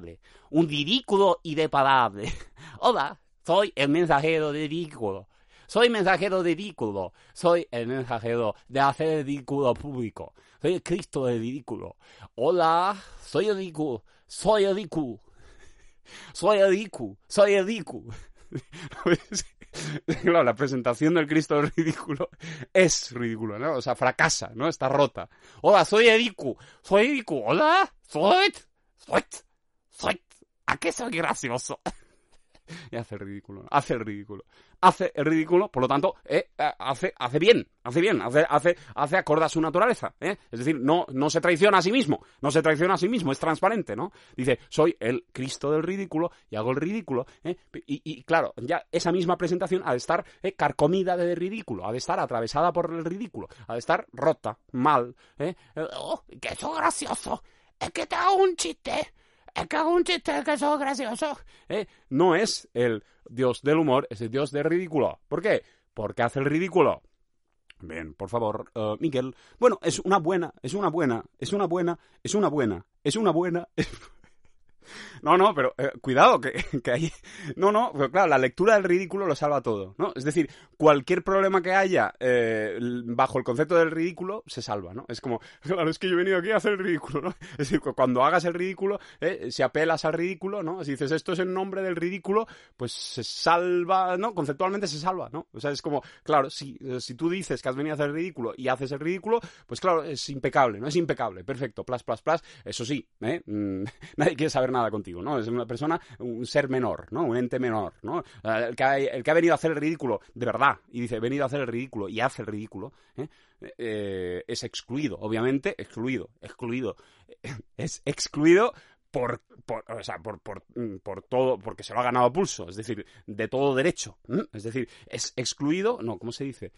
Un ridículo irreparable. Hola, soy el mensajero de ridículo. Soy mensajero de ridículo. Soy el mensajero de hacer el ridículo público. Soy el Cristo del ridículo. Hola, soy el ridículo. Soy el ridículo. Soy el ridículo. Soy el ridículo. claro, la presentación del Cristo es ridículo, es ridículo, ¿no? O sea, fracasa, ¿no? Está rota. Hola, soy Eriku, soy Eriku, hola, soy, soy, soy, ¿a qué soy gracioso? Y hace el ridículo, hace el ridículo, hace el ridículo, por lo tanto, eh, hace, hace bien, hace bien, hace, hace, hace acorde a su naturaleza, ¿eh? Es decir, no, no se traiciona a sí mismo, no se traiciona a sí mismo, es transparente, ¿no? Dice, soy el Cristo del ridículo y hago el ridículo, ¿eh? y, y claro, ya esa misma presentación ha de estar eh, carcomida de ridículo, ha de estar atravesada por el ridículo, ha de estar rota, mal, ¿eh? Oh, que soy gracioso, es que te hago un chiste. Es que hago un chiste, que soy gracioso. ¿Eh? No es el dios del humor, es el dios del ridículo. ¿Por qué? Porque hace el ridículo. Bien, por favor, uh, Miguel. Bueno, es una buena, es una buena, es una buena, es una buena, es una buena... No, no, pero eh, cuidado, que, que hay... No, no, pero claro, la lectura del ridículo lo salva todo, ¿no? Es decir, cualquier problema que haya eh, bajo el concepto del ridículo se salva, ¿no? Es como, claro, es que yo he venido aquí a hacer el ridículo, ¿no? Es decir, cuando hagas el ridículo, eh, si apelas al ridículo, ¿no? Si dices, esto es en nombre del ridículo, pues se salva, ¿no? Conceptualmente se salva, ¿no? O sea, es como, claro, si, si tú dices que has venido a hacer el ridículo y haces el ridículo, pues claro, es impecable, ¿no? Es impecable, perfecto, plas, plas, plas. Eso sí, ¿eh? Mm, nadie quiere saber nada contigo, ¿no? Es una persona, un ser menor, ¿no? Un ente menor, ¿no? El que ha, el que ha venido a hacer el ridículo, de verdad, y dice, he venido a hacer el ridículo, y hace el ridículo, ¿eh? Eh, es excluido, obviamente, excluido, excluido. Es excluido por, por, o sea, por, por, por todo, porque se lo ha ganado a pulso, es decir, de todo derecho, ¿eh? Es decir, es excluido, no, ¿cómo se dice?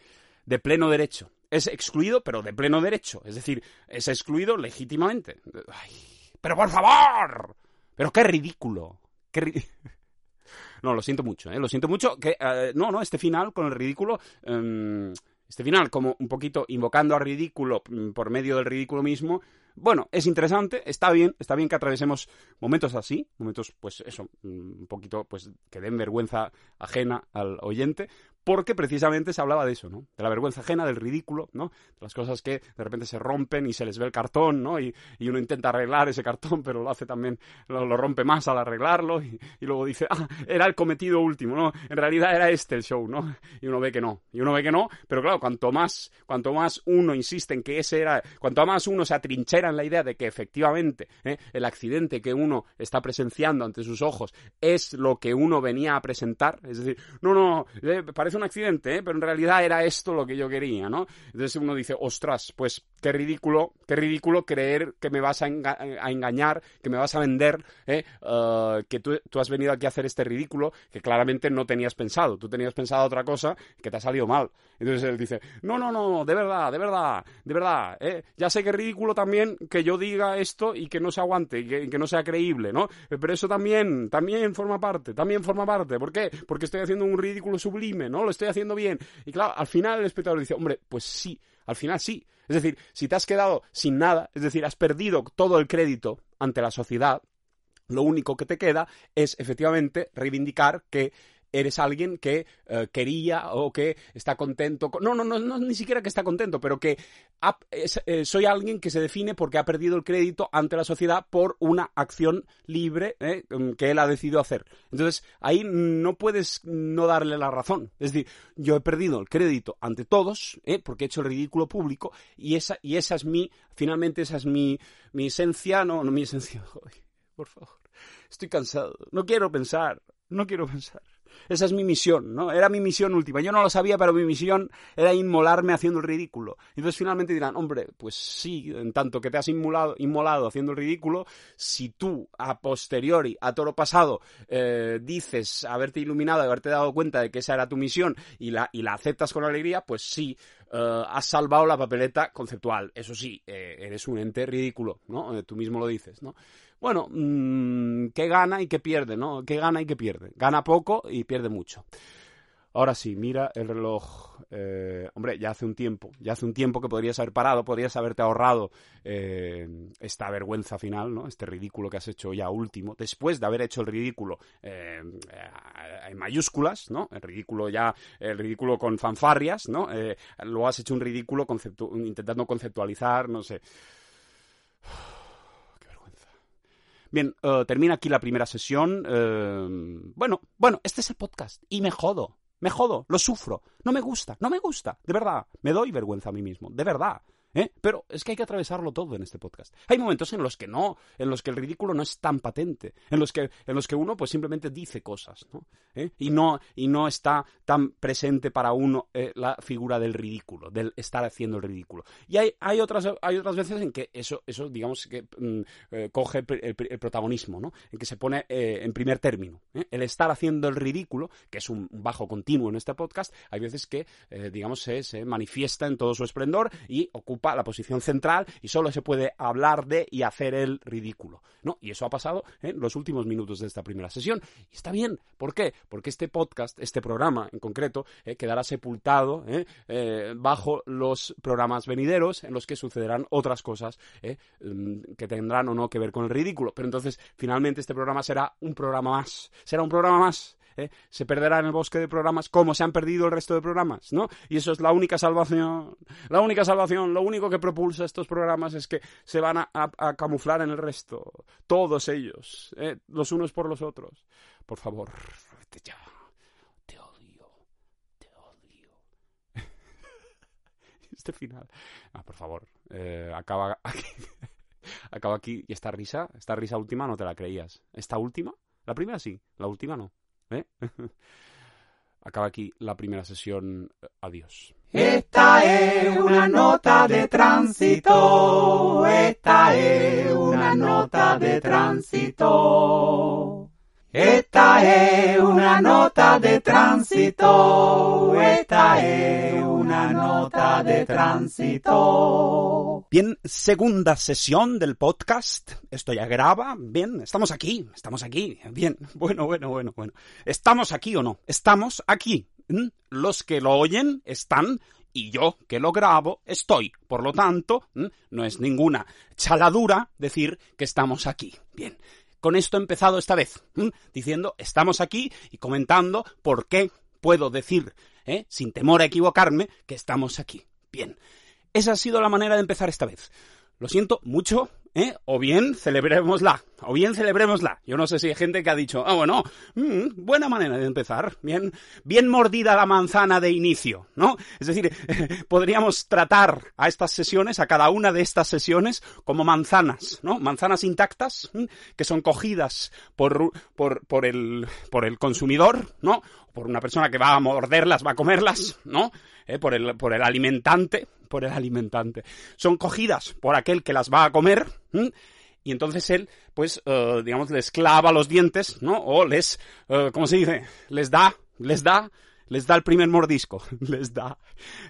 De pleno derecho. Es excluido, pero de pleno derecho, es decir, es excluido legítimamente. Ay, ¡pero por favor! Pero qué ridículo, qué ri... No, lo siento mucho, ¿eh? Lo siento mucho que... Uh, no, no, este final con el ridículo... Um, este final como un poquito invocando al ridículo por medio del ridículo mismo... Bueno, es interesante, está bien, está bien que atravesemos momentos así, momentos, pues eso, un poquito, pues que den vergüenza ajena al oyente, porque precisamente se hablaba de eso, ¿no? De la vergüenza ajena, del ridículo, ¿no? De las cosas que de repente se rompen y se les ve el cartón, ¿no? Y, y uno intenta arreglar ese cartón, pero lo hace también, lo, lo rompe más al arreglarlo y, y luego dice, ah, era el cometido último, ¿no? En realidad era este el show, ¿no? Y uno ve que no, y uno ve que no, pero claro, cuanto más, cuanto más uno insiste en que ese era, cuanto más uno se atrinchera en la idea de que efectivamente ¿eh? el accidente que uno está presenciando ante sus ojos es lo que uno venía a presentar, es decir, no, no, eh, parece un accidente, ¿eh? pero en realidad era esto lo que yo quería, ¿no? Entonces uno dice, ostras, pues qué ridículo, qué ridículo creer que me vas a, enga- a engañar, que me vas a vender, ¿eh? uh, que tú, tú has venido aquí a hacer este ridículo que claramente no tenías pensado, tú tenías pensado otra cosa que te ha salido mal. Entonces él dice, no, no, no, de verdad, de verdad, de verdad, ¿eh? ya sé que es ridículo también que yo diga esto y que no se aguante y que, que no sea creíble, ¿no? Pero eso también, también forma parte, también forma parte. ¿Por qué? Porque estoy haciendo un ridículo sublime, ¿no? Lo estoy haciendo bien. Y claro, al final el espectador dice, hombre, pues sí, al final sí. Es decir, si te has quedado sin nada, es decir, has perdido todo el crédito ante la sociedad, lo único que te queda es efectivamente reivindicar que eres alguien que eh, quería o que está contento... Con... No, no, no, no, ni siquiera que está contento, pero que ha, es, eh, soy alguien que se define porque ha perdido el crédito ante la sociedad por una acción libre eh, que él ha decidido hacer. Entonces, ahí no puedes no darle la razón. Es decir, yo he perdido el crédito ante todos eh, porque he hecho el ridículo público y esa, y esa es mi... Finalmente esa es mi, mi esencia... No, no mi esencia... Joder, por favor, estoy cansado. No quiero pensar, no quiero pensar. Esa es mi misión, ¿no? Era mi misión última. Yo no lo sabía, pero mi misión era inmolarme haciendo el ridículo. Entonces finalmente dirán, hombre, pues sí, en tanto que te has inmolado, inmolado haciendo el ridículo, si tú a posteriori, a toro pasado, eh, dices haberte iluminado, haberte dado cuenta de que esa era tu misión y la, y la aceptas con alegría, pues sí, eh, has salvado la papeleta conceptual. Eso sí, eh, eres un ente ridículo, ¿no? Eh, tú mismo lo dices, ¿no? Bueno, mmm, ¿qué gana y qué pierde, no? ¿Qué gana y qué pierde? Gana poco y pierde mucho. Ahora sí, mira el reloj. Eh, hombre, ya hace un tiempo, ya hace un tiempo que podrías haber parado, podrías haberte ahorrado eh, esta vergüenza final, ¿no? Este ridículo que has hecho ya último, después de haber hecho el ridículo eh, en mayúsculas, ¿no? El ridículo ya, el ridículo con fanfarrias, ¿no? Eh, luego has hecho un ridículo conceptu- intentando conceptualizar, no sé... Bien, uh, termina aquí la primera sesión. Uh, bueno, bueno, este es el podcast. Y me jodo. me jodo, lo sufro, no me gusta, no me gusta, de verdad, me doy vergüenza a mí mismo, de verdad. ¿Eh? Pero es que hay que atravesarlo todo en este podcast. Hay momentos en los que no, en los que el ridículo no es tan patente, en los que, en los que uno pues simplemente dice cosas, ¿no? ¿Eh? Y no, y no está tan presente para uno eh, la figura del ridículo, del estar haciendo el ridículo. Y hay, hay otras, hay otras veces en que eso, eso digamos que mm, eh, coge el, el protagonismo, ¿no? En que se pone eh, en primer término, ¿eh? El estar haciendo el ridículo, que es un bajo continuo en este podcast, hay veces que eh, digamos se, se manifiesta en todo su esplendor y ocupa la posición central y solo se puede hablar de y hacer el ridículo, ¿no? Y eso ha pasado en los últimos minutos de esta primera sesión. Y está bien. ¿Por qué? Porque este podcast, este programa en concreto, eh, quedará sepultado eh, eh, bajo los programas venideros en los que sucederán otras cosas eh, que tendrán o no que ver con el ridículo. Pero entonces, finalmente, este programa será un programa más. Será un programa más. ¿Eh? Se perderá en el bosque de programas como se han perdido el resto de programas, ¿no? Y eso es la única salvación, la única salvación, lo único que propulsa estos programas es que se van a, a, a camuflar en el resto, todos ellos, ¿eh? Los unos por los otros. Por favor, vete ya. Te odio, te odio. Este final. Ah, por favor, eh, acaba aquí. Acaba aquí. Y esta risa, esta risa última no te la creías. ¿Esta última? La primera sí, la última no. ¿Eh? Acaba aquí la primera sesión. Adiós. Esta es una nota de tránsito. Esta es una nota de tránsito. Esta es una nota de tránsito. Esta es una nota de tránsito. Bien, segunda sesión del podcast. Esto ya graba. Bien, estamos aquí. Estamos aquí. Bien, bueno, bueno, bueno, bueno. ¿Estamos aquí o no? Estamos aquí. ¿Mm? Los que lo oyen están... Y yo, que lo grabo, estoy. Por lo tanto, ¿Mm? no es ninguna chaladura decir que estamos aquí. Bien. Con esto he empezado esta vez, ¿eh? diciendo, estamos aquí y comentando por qué puedo decir, ¿eh? sin temor a equivocarme, que estamos aquí. Bien, esa ha sido la manera de empezar esta vez. Lo siento mucho, ¿eh? o bien celebrémosla, o bien celebrémosla. Yo no sé si hay gente que ha dicho, ah, oh, bueno, mm, buena manera de empezar, bien, bien mordida la manzana de inicio, ¿no? Es decir, podríamos tratar a estas sesiones, a cada una de estas sesiones, como manzanas, ¿no? Manzanas intactas, ¿eh? que son cogidas por, por, por el, por el consumidor, ¿no? Por una persona que va a morderlas, va a comerlas, ¿no? Eh, por el, por el alimentante, por el alimentante. Son cogidas por aquel que las va a comer, ¿eh? y entonces él, pues, uh, digamos, les clava los dientes, ¿no? O les, uh, ¿cómo se dice? Les da, les da, les da el primer mordisco, les da.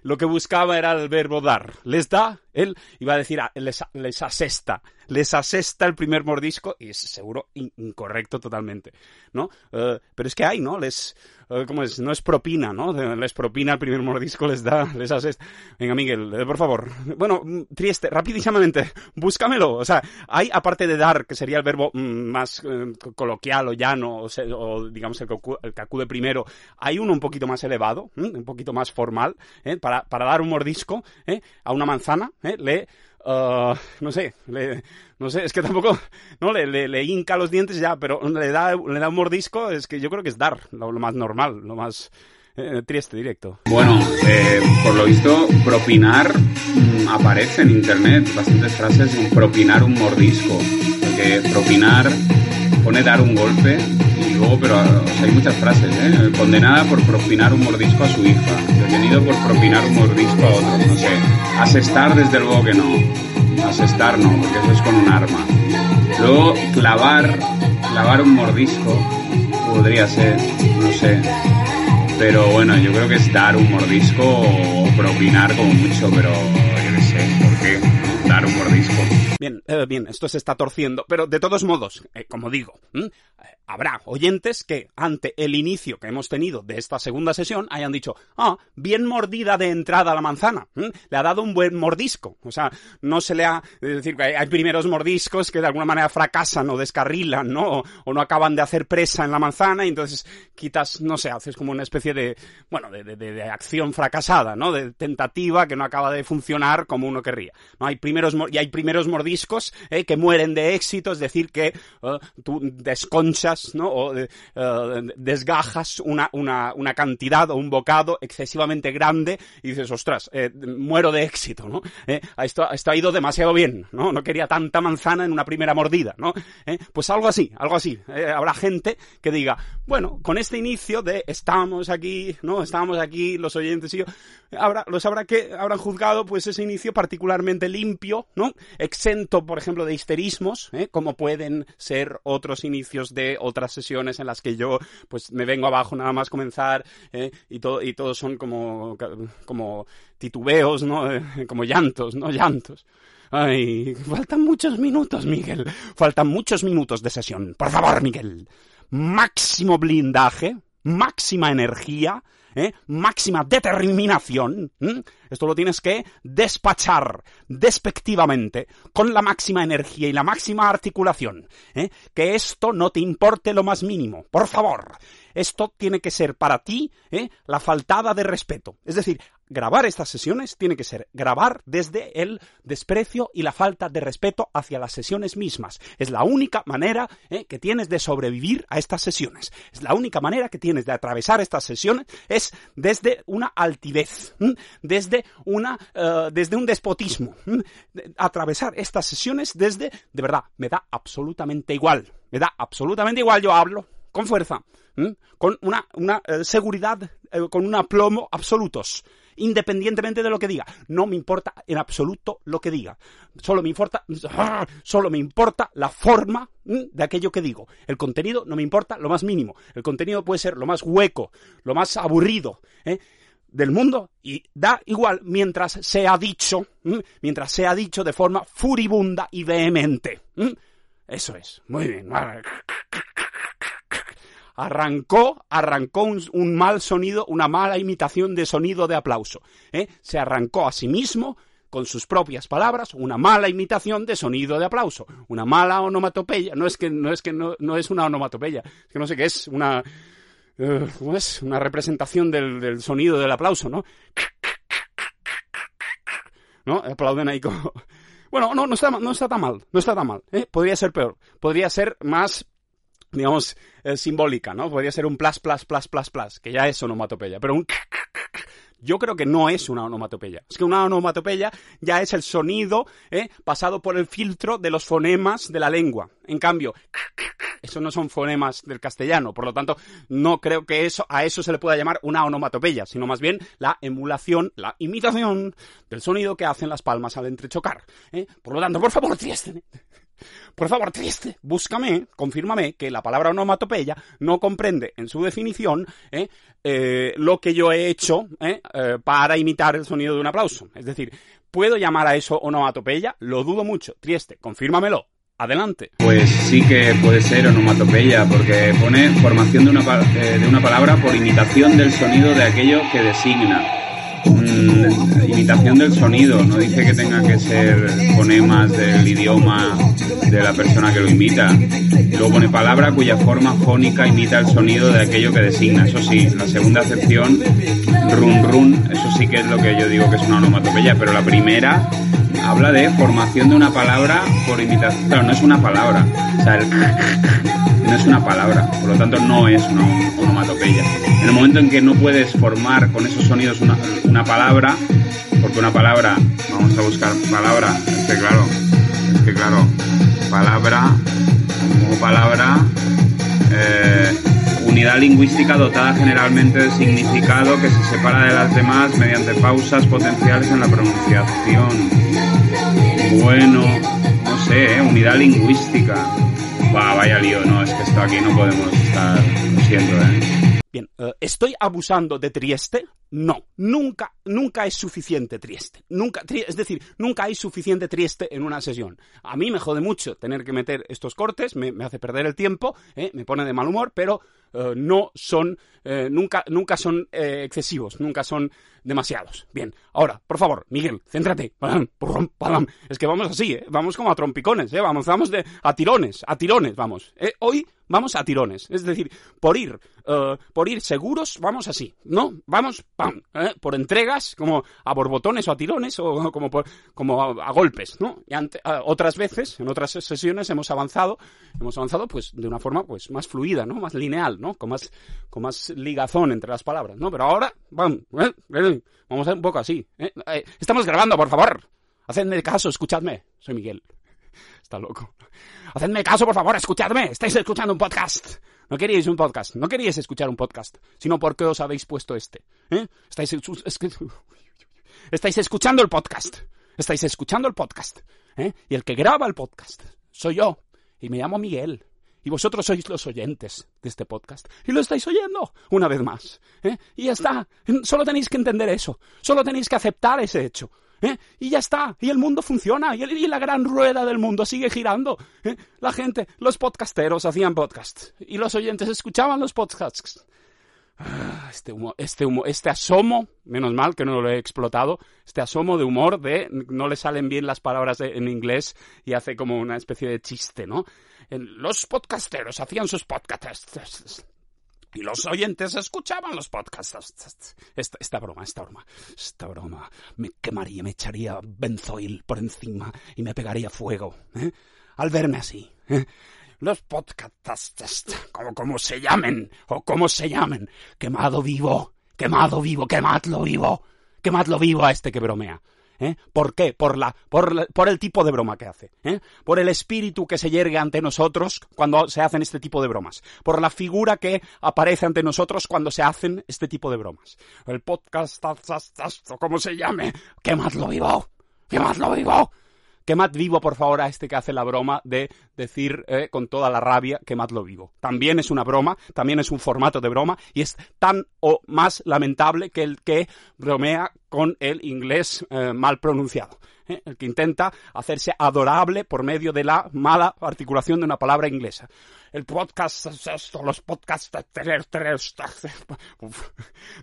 Lo que buscaba era el verbo dar. Les da, él iba a decir, ah, les, les asesta. Les asesta el primer mordisco y es seguro incorrecto totalmente, ¿no? Uh, pero es que hay, ¿no? Les, uh, ¿cómo es? No es propina, ¿no? Les propina el primer mordisco, les da, les asesta. Venga, Miguel, eh, por favor. Bueno, Trieste, rapidísimamente, búscamelo. O sea, hay, aparte de dar, que sería el verbo mm, más eh, coloquial o llano, o, se, o digamos el que, el que acude primero, hay uno un poquito más elevado, ¿eh? un poquito más formal, ¿eh? para, para dar un mordisco ¿eh? a una manzana, ¿eh? le... Uh, no sé, le, no sé, es que tampoco, no, le, le, le hinca los dientes ya, pero le da, le da un mordisco, es que yo creo que es dar, lo, lo más normal, lo más eh, Trieste, directo. Bueno, eh, por lo visto, propinar mmm, aparece en internet, bastantes frases, propinar un mordisco, porque propinar pone dar un golpe, y luego, pero o sea, hay muchas frases, ¿eh? Condenada por propinar un mordisco a su hija, detenido por propinar un mordisco a otro, no sé. Asestar, desde luego que no. Asestar no, porque eso es con un arma. Luego, clavar, clavar un mordisco, podría ser, no sé. Pero bueno, yo creo que es dar un mordisco o propinar como mucho, pero yo qué sé, ¿por qué? Dar un mordisco. Bien, eh, bien, esto se está torciendo, pero de todos modos, eh, como digo, ¿eh? habrá oyentes que ante el inicio que hemos tenido de esta segunda sesión hayan dicho, ah, bien mordida de entrada a la manzana, ¿eh? le ha dado un buen mordisco, o sea, no se le ha, es decir, hay, hay primeros mordiscos que de alguna manera fracasan o descarrilan, ¿no? O, o no acaban de hacer presa en la manzana y entonces quitas, no sé, haces como una especie de, bueno, de, de, de, de acción fracasada, ¿no? De tentativa que no acaba de funcionar como uno querría, ¿no? Hay primeros, y hay primeros mordiscos eh, que mueren de éxito, es decir, que eh, tú desconchas manchas, ¿no? O de, uh, desgajas una, una, una cantidad o un bocado excesivamente grande y dices, ostras, eh, muero de éxito, ¿no? Eh, esto, esto ha ido demasiado bien, ¿no? No quería tanta manzana en una primera mordida, ¿no? Eh, pues algo así, algo así. Eh, habrá gente que diga, bueno, con este inicio de estamos aquí, ¿no? Estamos aquí, los oyentes y yo, habrá, los habrá que, habrán juzgado, pues, ese inicio particularmente limpio, ¿no? Exento, por ejemplo, de histerismos, ¿eh? Como pueden ser otros inicios de otras sesiones en las que yo, pues, me vengo abajo nada más comenzar, ¿eh? Y todo, y todos son como, como titubeos, ¿no? Como llantos, ¿no? Llantos. Ay, faltan muchos minutos, Miguel. Faltan muchos minutos de sesión. Por favor, Miguel. Máximo blindaje, máxima energía, ¿eh? Máxima determinación. ¿Mm? Esto lo tienes que despachar despectivamente con la máxima energía y la máxima articulación, ¿eh? Que esto no te importe lo más mínimo, por favor. Esto tiene que ser para ti, ¿eh? La faltada de respeto. Es decir, grabar estas sesiones tiene que ser grabar desde el desprecio y la falta de respeto hacia las sesiones mismas. Es la única manera, ¿eh? Que tienes de sobrevivir a estas sesiones. Es la única manera que tienes de atravesar estas sesiones, es desde una altivez, ¿m? desde una uh, desde un despotismo. ¿M? Atravesar estas sesiones desde, de verdad, me da absolutamente igual. Me da absolutamente igual, yo hablo con fuerza, ¿m? Con una, una eh, seguridad, eh, con un aplomo absolutos, independientemente de lo que diga. No me importa en absoluto lo que diga. Solo me importa, solo me importa la forma de aquello que digo. El contenido no me importa lo más mínimo. El contenido puede ser lo más hueco, lo más aburrido, ¿eh? Del mundo, y da igual mientras sea dicho, ¿m? Mientras sea dicho de forma furibunda y vehemente. ¿M? Eso es. Muy bien. Arrancó, arrancó un, un mal sonido, una mala imitación de sonido de aplauso, ¿eh? Se arrancó a sí mismo, con sus propias palabras, una mala imitación de sonido de aplauso, una mala onomatopeya. No es que no es que no, no es una onomatopeya, es que no sé qué es, una uh, ¿cómo es? Una representación del, del sonido del aplauso, ¿no? ¿No? Aplauden ahí como... Bueno, no, no está, no está tan mal, no está tan mal, ¿eh? Podría ser peor, podría ser más, digamos, eh, simbólica, ¿no? Podría ser un plas, plas, plas, plas, plas, que ya es onomatopeya, pero un... Yo creo que no es una onomatopeya. Es que una onomatopeya ya es el sonido, ¿eh? Pasado por el filtro de los fonemas de la lengua. En cambio, eso no son fonemas del castellano, por lo tanto, no creo que eso a eso se le pueda llamar una onomatopeya, sino más bien la emulación, la imitación del sonido que hacen las palmas al entrechocar, ¿eh? Por lo tanto, por favor, Trieste, por favor, Trieste, búscame, confírmame que la palabra onomatopeya no comprende en su definición, ¿eh? Eh, lo que yo he hecho, ¿eh? Eh, para imitar el sonido de un aplauso. Es decir, ¿puedo llamar a eso onomatopeya? Lo dudo mucho. Trieste, confírmamelo. Adelante. Pues sí que puede ser onomatopeya, porque pone formación de una, eh, de una palabra por imitación del sonido de aquello que designa. Mm, imitación del sonido, no dice que tenga que ser fonemas del idioma de la persona que lo imita. Luego pone palabra cuya forma fónica imita el sonido de aquello que designa. Eso sí, la segunda acepción, run run, eso sí que es lo que yo digo que es una onomatopeya, pero la primera... Habla de formación de una palabra por imitación. Claro, no es una palabra. O sea, el no es una palabra. Por lo tanto, no es una onomatopeya. En el momento en que no puedes formar con esos sonidos una, una palabra, porque una palabra... Vamos a buscar palabra. Es que claro, es que claro. Palabra, como palabra... Eh, unidad lingüística dotada generalmente de significado que se separa de las demás mediante pausas potenciales en la pronunciación. Bueno, no sé, ¿eh? Unidad lingüística. Bah, vaya lío, no, es que esto aquí no podemos estar, lo siento, ¿eh? Bien, ¿estoy abusando de Trieste? No, nunca, nunca es suficiente Trieste. Nunca, tri- es decir, nunca hay suficiente Trieste en una sesión. A mí me jode mucho tener que meter estos cortes, me, me hace perder el tiempo, ¿eh? Me pone de mal humor, pero eh, no son, eh, nunca, nunca son eh, excesivos, nunca son demasiados. Bien, ahora, por favor, Miguel, céntrate. Es que vamos así, ¿eh? Vamos como a trompicones, ¿eh? Vamos, vamos de, a tirones, a tirones, vamos. ¿Eh? Hoy vamos a tirones, es decir, por ir, uh, por ir seguros, vamos así, ¿no? Vamos ¡pam!, ¿eh?, por entregas, como a borbotones o a tirones, o como, por, como a, a golpes, ¿no? Y ante, a, otras veces, en otras sesiones, hemos avanzado, hemos avanzado pues de una forma pues más fluida, ¿no?, más lineal, ¿no?, con más, con más ligazón entre las palabras, ¿no? Pero ahora, ¡pam!, ¿eh?, ¿eh?, vamos a un poco así, ¿eh? Eh, estamos grabando, por favor. Hacedme caso, escuchadme. Soy Miguel. Está loco. Hacedme caso, por favor, escuchadme. Estáis escuchando un podcast. No queríais un podcast. No queríais escuchar un podcast. Sino porque os habéis puesto este. ¿Eh? Estáis, es que... Estáis escuchando el podcast. Estáis escuchando el podcast. ¿Eh? Y el que graba el podcast soy yo. Y me llamo Miguel. Y vosotros sois los oyentes de este podcast. Y lo estáis oyendo una vez más. ¿Eh? Y ya está. Solo tenéis que entender eso. Solo tenéis que aceptar ese hecho. ¿Eh? Y ya está, y el mundo funciona, y, el, y la gran rueda del mundo sigue girando, ¿eh? La gente, los podcasteros hacían podcasts, y los oyentes escuchaban los podcasts. Ah, este humo, este humo, este asomo, menos mal que no lo he explotado, este asomo de humor de no le salen bien las palabras de, en inglés, y hace como una especie de chiste, ¿no? Los podcasteros hacían sus podcasts. Y los oyentes escuchaban los podcasts. Esta, esta broma, esta broma, esta broma. Me quemaría, me echaría benzoil por encima y me pegaría fuego, ¿eh?, al verme así, ¿eh? Los podcasts, como, como se llamen, o como se llamen. Quemado vivo, quemado vivo, quemadlo vivo. Quemadlo vivo a este que bromea. ¿Eh? ¿Por qué? Por la, por la, por el tipo de broma que hace, ¿eh? Por el espíritu que se yergue ante nosotros cuando se hacen este tipo de bromas, por la figura que aparece ante nosotros cuando se hacen este tipo de bromas. El podcast, como se llame, quemadlo vivo, quemadlo vivo, quemad vivo, por favor, a este que hace la broma de decir, eh, con toda la rabia, quemadlo vivo. También es una broma, también es un formato de broma y es tan o más lamentable que el que bromea con el inglés eh, mal pronunciado, ¿eh?, el que intenta hacerse adorable por medio de la mala articulación de una palabra inglesa. El podcast es esto, los podcasts...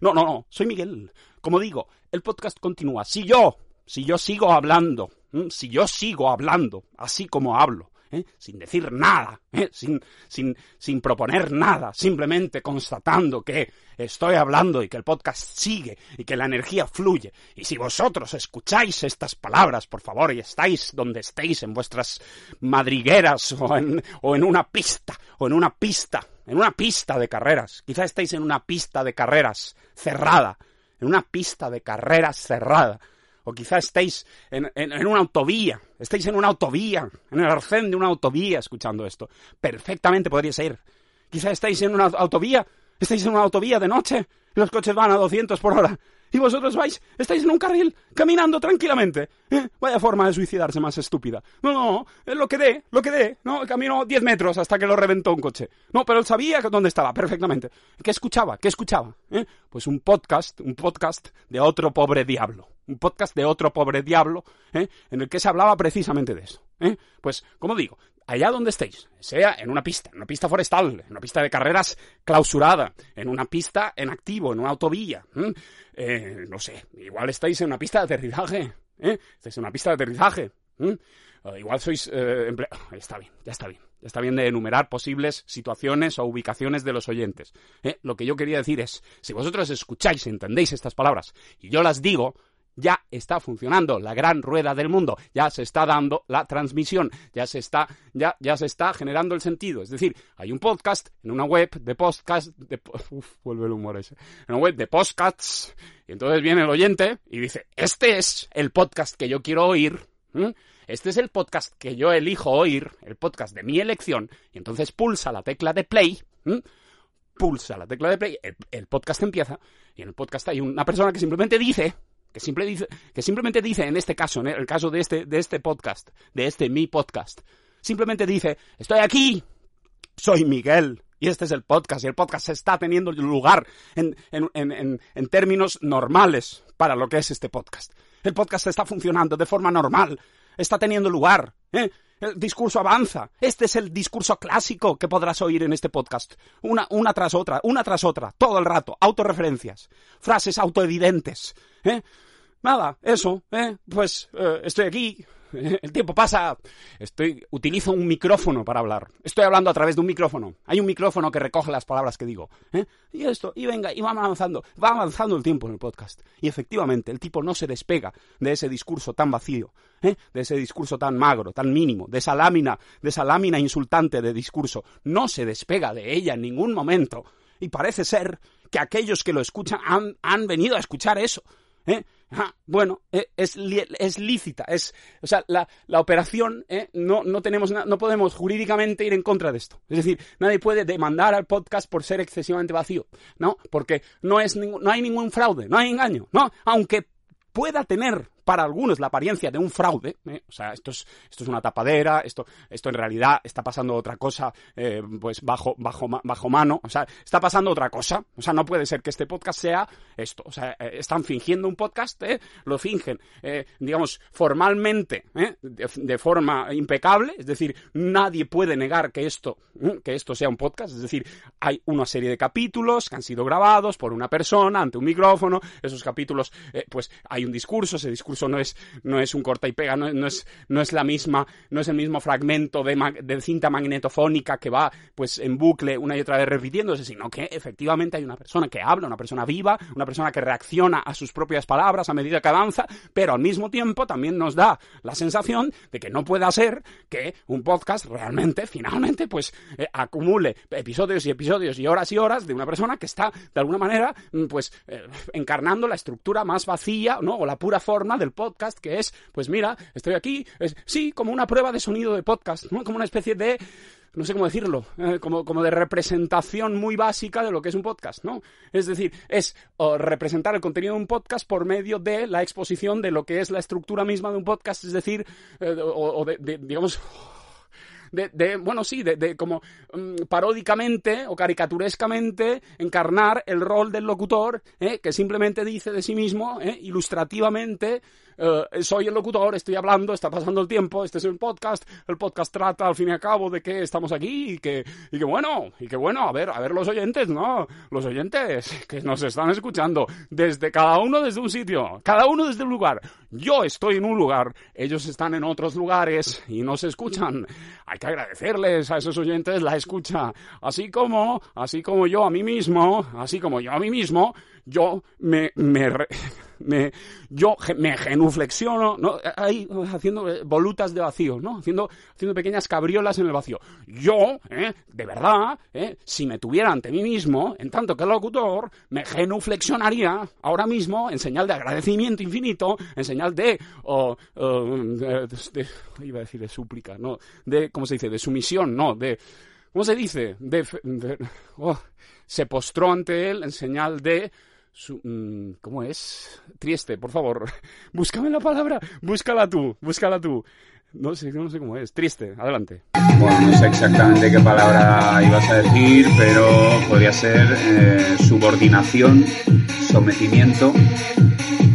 No, no, no, soy Miguel. Como digo, el podcast continúa. Si yo, si yo sigo hablando, ¿eh?, si yo sigo hablando, así como hablo, ¿eh?, sin decir nada, ¿eh?, sin, sin, sin proponer nada, simplemente constatando que estoy hablando y que el podcast sigue y que la energía fluye. Y si vosotros escucháis estas palabras, por favor, y estáis donde estéis, en vuestras madrigueras o en, o en una pista, o en una pista, en una pista de carreras, quizá estáis en una pista de carreras cerrada, en una pista de carreras cerrada, o quizá estéis en, en, en una autovía, estáis en una autovía, en el arcén de una autovía escuchando esto. Perfectamente podría ser. Quizá estáis en una autovía, estáis en una autovía de noche, los coches van a doscientos por hora, y vosotros vais, estáis en un carril, caminando tranquilamente. ¿Eh? Vaya forma de suicidarse más estúpida. No, no, no, lo que dé, lo que dé, ¿no? Caminó diez metros hasta que lo reventó un coche. No, pero él sabía dónde estaba, perfectamente. ¿Qué escuchaba? ¿Qué escuchaba? ¿Eh? Pues un podcast, un podcast de otro pobre diablo. Un podcast de otro pobre diablo, ¿eh?, en el que se hablaba precisamente de eso, ¿eh? Pues, como digo, allá donde estéis, sea en una pista, en una pista forestal, en una pista de carreras clausurada, en una pista en activo, en una autovía, ¿eh? Eh, no sé, igual estáis en una pista de aterrizaje, ¿eh? Estáis en una pista de aterrizaje, ¿eh? Eh, igual sois... Eh, emple... Está bien, ya está bien. Está bien de enumerar posibles situaciones o ubicaciones de los oyentes. ¿Eh? Lo que yo quería decir es, si vosotros escucháis y entendéis estas palabras, y yo las digo... Ya está funcionando la gran rueda del mundo, ya se está dando la transmisión, ya se está, ya, ya se está generando el sentido. Es decir, hay un podcast en una web de podcast, de, uf, vuelve el humor ese, en una web de podcasts, y entonces viene el oyente y dice, este es el podcast que yo quiero oír, ¿eh? Este es el podcast que yo elijo oír, el podcast de mi elección, y entonces pulsa la tecla de play, ¿eh? Pulsa la tecla de play, el, el podcast empieza, y en el podcast hay una persona que simplemente dice... Que, simple dice, que simplemente dice, en este caso, en el caso de este, de este podcast, de este mi podcast, simplemente dice, estoy aquí, soy Miguel, y este es el podcast, y el podcast está teniendo lugar en, en, en, en términos normales para lo que es este podcast. El podcast está funcionando de forma normal, está teniendo lugar, ¿eh? El discurso avanza. Este es el discurso clásico que podrás oír en este podcast. Una, una tras otra, una tras otra, todo el rato. Autorreferencias, frases autoevidentes. ¿Eh? Nada, eso, ¿eh? Pues eh, estoy aquí, El tiempo pasa. Estoy, utilizo un micrófono para hablar. Estoy hablando a través de un micrófono. Hay un micrófono que recoge las palabras que digo. ¿Eh? Y esto, y venga, y va avanzando. Va avanzando el tiempo en el podcast. Y efectivamente, el tipo no se despega de ese discurso tan vacío, ¿eh? De ese discurso tan magro, tan mínimo, de esa lámina, de esa lámina insultante de discurso. No se despega de ella en ningún momento. Y parece ser que aquellos que lo escuchan han, han venido a escuchar eso. ¿Eh? Ah, bueno, eh, es, li es lícita, es, o sea, la, la operación, eh, no, no tenemos, no podemos jurídicamente ir en contra de esto. Es decir, nadie puede demandar al podcast por ser excesivamente vacío, ¿no? Porque no es, no hay ningún fraude, no hay engaño, ¿no? Aunque pueda tener para algunos la apariencia de un fraude, ¿eh? O sea, esto es, esto es una tapadera, esto, esto en realidad está pasando otra cosa, eh, pues bajo, bajo, bajo mano, o sea, está pasando otra cosa, o sea, no puede ser que este podcast sea esto, o sea, eh, están fingiendo un podcast, ¿eh? Lo fingen, eh, digamos, formalmente, ¿eh? de, de forma impecable, es decir, nadie puede negar que esto, ¿eh? que esto sea un podcast, es decir, hay una serie de capítulos que han sido grabados por una persona ante un micrófono, esos capítulos, eh, pues hay un discurso, se discurso no es, no es un corta y pega, no, no es, no es la misma, no es el mismo fragmento de, ma de cinta magnetofónica que va pues en bucle una y otra vez repitiéndose, sino que efectivamente hay una persona que habla, una persona viva, una persona que reacciona a sus propias palabras a medida que avanza, pero al mismo tiempo también nos da la sensación de que no pueda ser que un podcast realmente, finalmente, pues eh, acumule episodios y episodios y horas y horas de una persona que está, de alguna manera, pues eh, encarnando la estructura más vacía, ¿no? O la pura forma del podcast, que es, pues mira, estoy aquí, es, sí, como una prueba de sonido de podcast, ¿no? Como una especie de, no sé cómo decirlo, eh, como, como de representación muy básica de lo que es un podcast, ¿no? Es decir, es o representar el contenido de un podcast por medio de la exposición de lo que es la estructura misma de un podcast, es decir, eh, o, o de, de, digamos... De, de, bueno, sí, de, de como um, paródicamente o caricaturescamente encarnar el rol del locutor, ¿eh? Que simplemente dice de sí mismo, ¿eh? Ilustrativamente, uh, soy el locutor, estoy hablando, está pasando el tiempo, este es un podcast, el podcast trata al fin y al cabo de que estamos aquí y que, y que bueno, y que bueno, a ver, a ver los oyentes, ¿no? Los oyentes que nos están escuchando, desde cada uno desde un sitio, cada uno desde un lugar. Yo estoy en un lugar, ellos están en otros lugares y no se escuchan. Hay que agradecerles a esos oyentes la escucha, así como, así como yo a mí mismo, así como yo a mí mismo, yo me, me, me yo me genuflexiono, ¿no? Ahí haciendo volutas de vacío, ¿no? Haciendo, haciendo pequeñas cabriolas en el vacío. Yo, ¿eh? De verdad, ¿eh? Si me tuviera ante mí mismo, en tanto que el locutor, me genuflexionaría ahora mismo en señal de agradecimiento infinito, en señal de, oh, oh, de, de iba a decir de súplica, no, de, ¿cómo se dice? De sumisión, no, de, ¿cómo se dice? De, de oh, se postró ante él en señal de Su, ¿cómo es? Trieste, por favor. Búscame la palabra. Búscala tú, búscala tú. No sé, no sé cómo es. Trieste, adelante. Bueno, no sé exactamente qué palabra ibas a decir, pero podría ser eh, subordinación, sometimiento.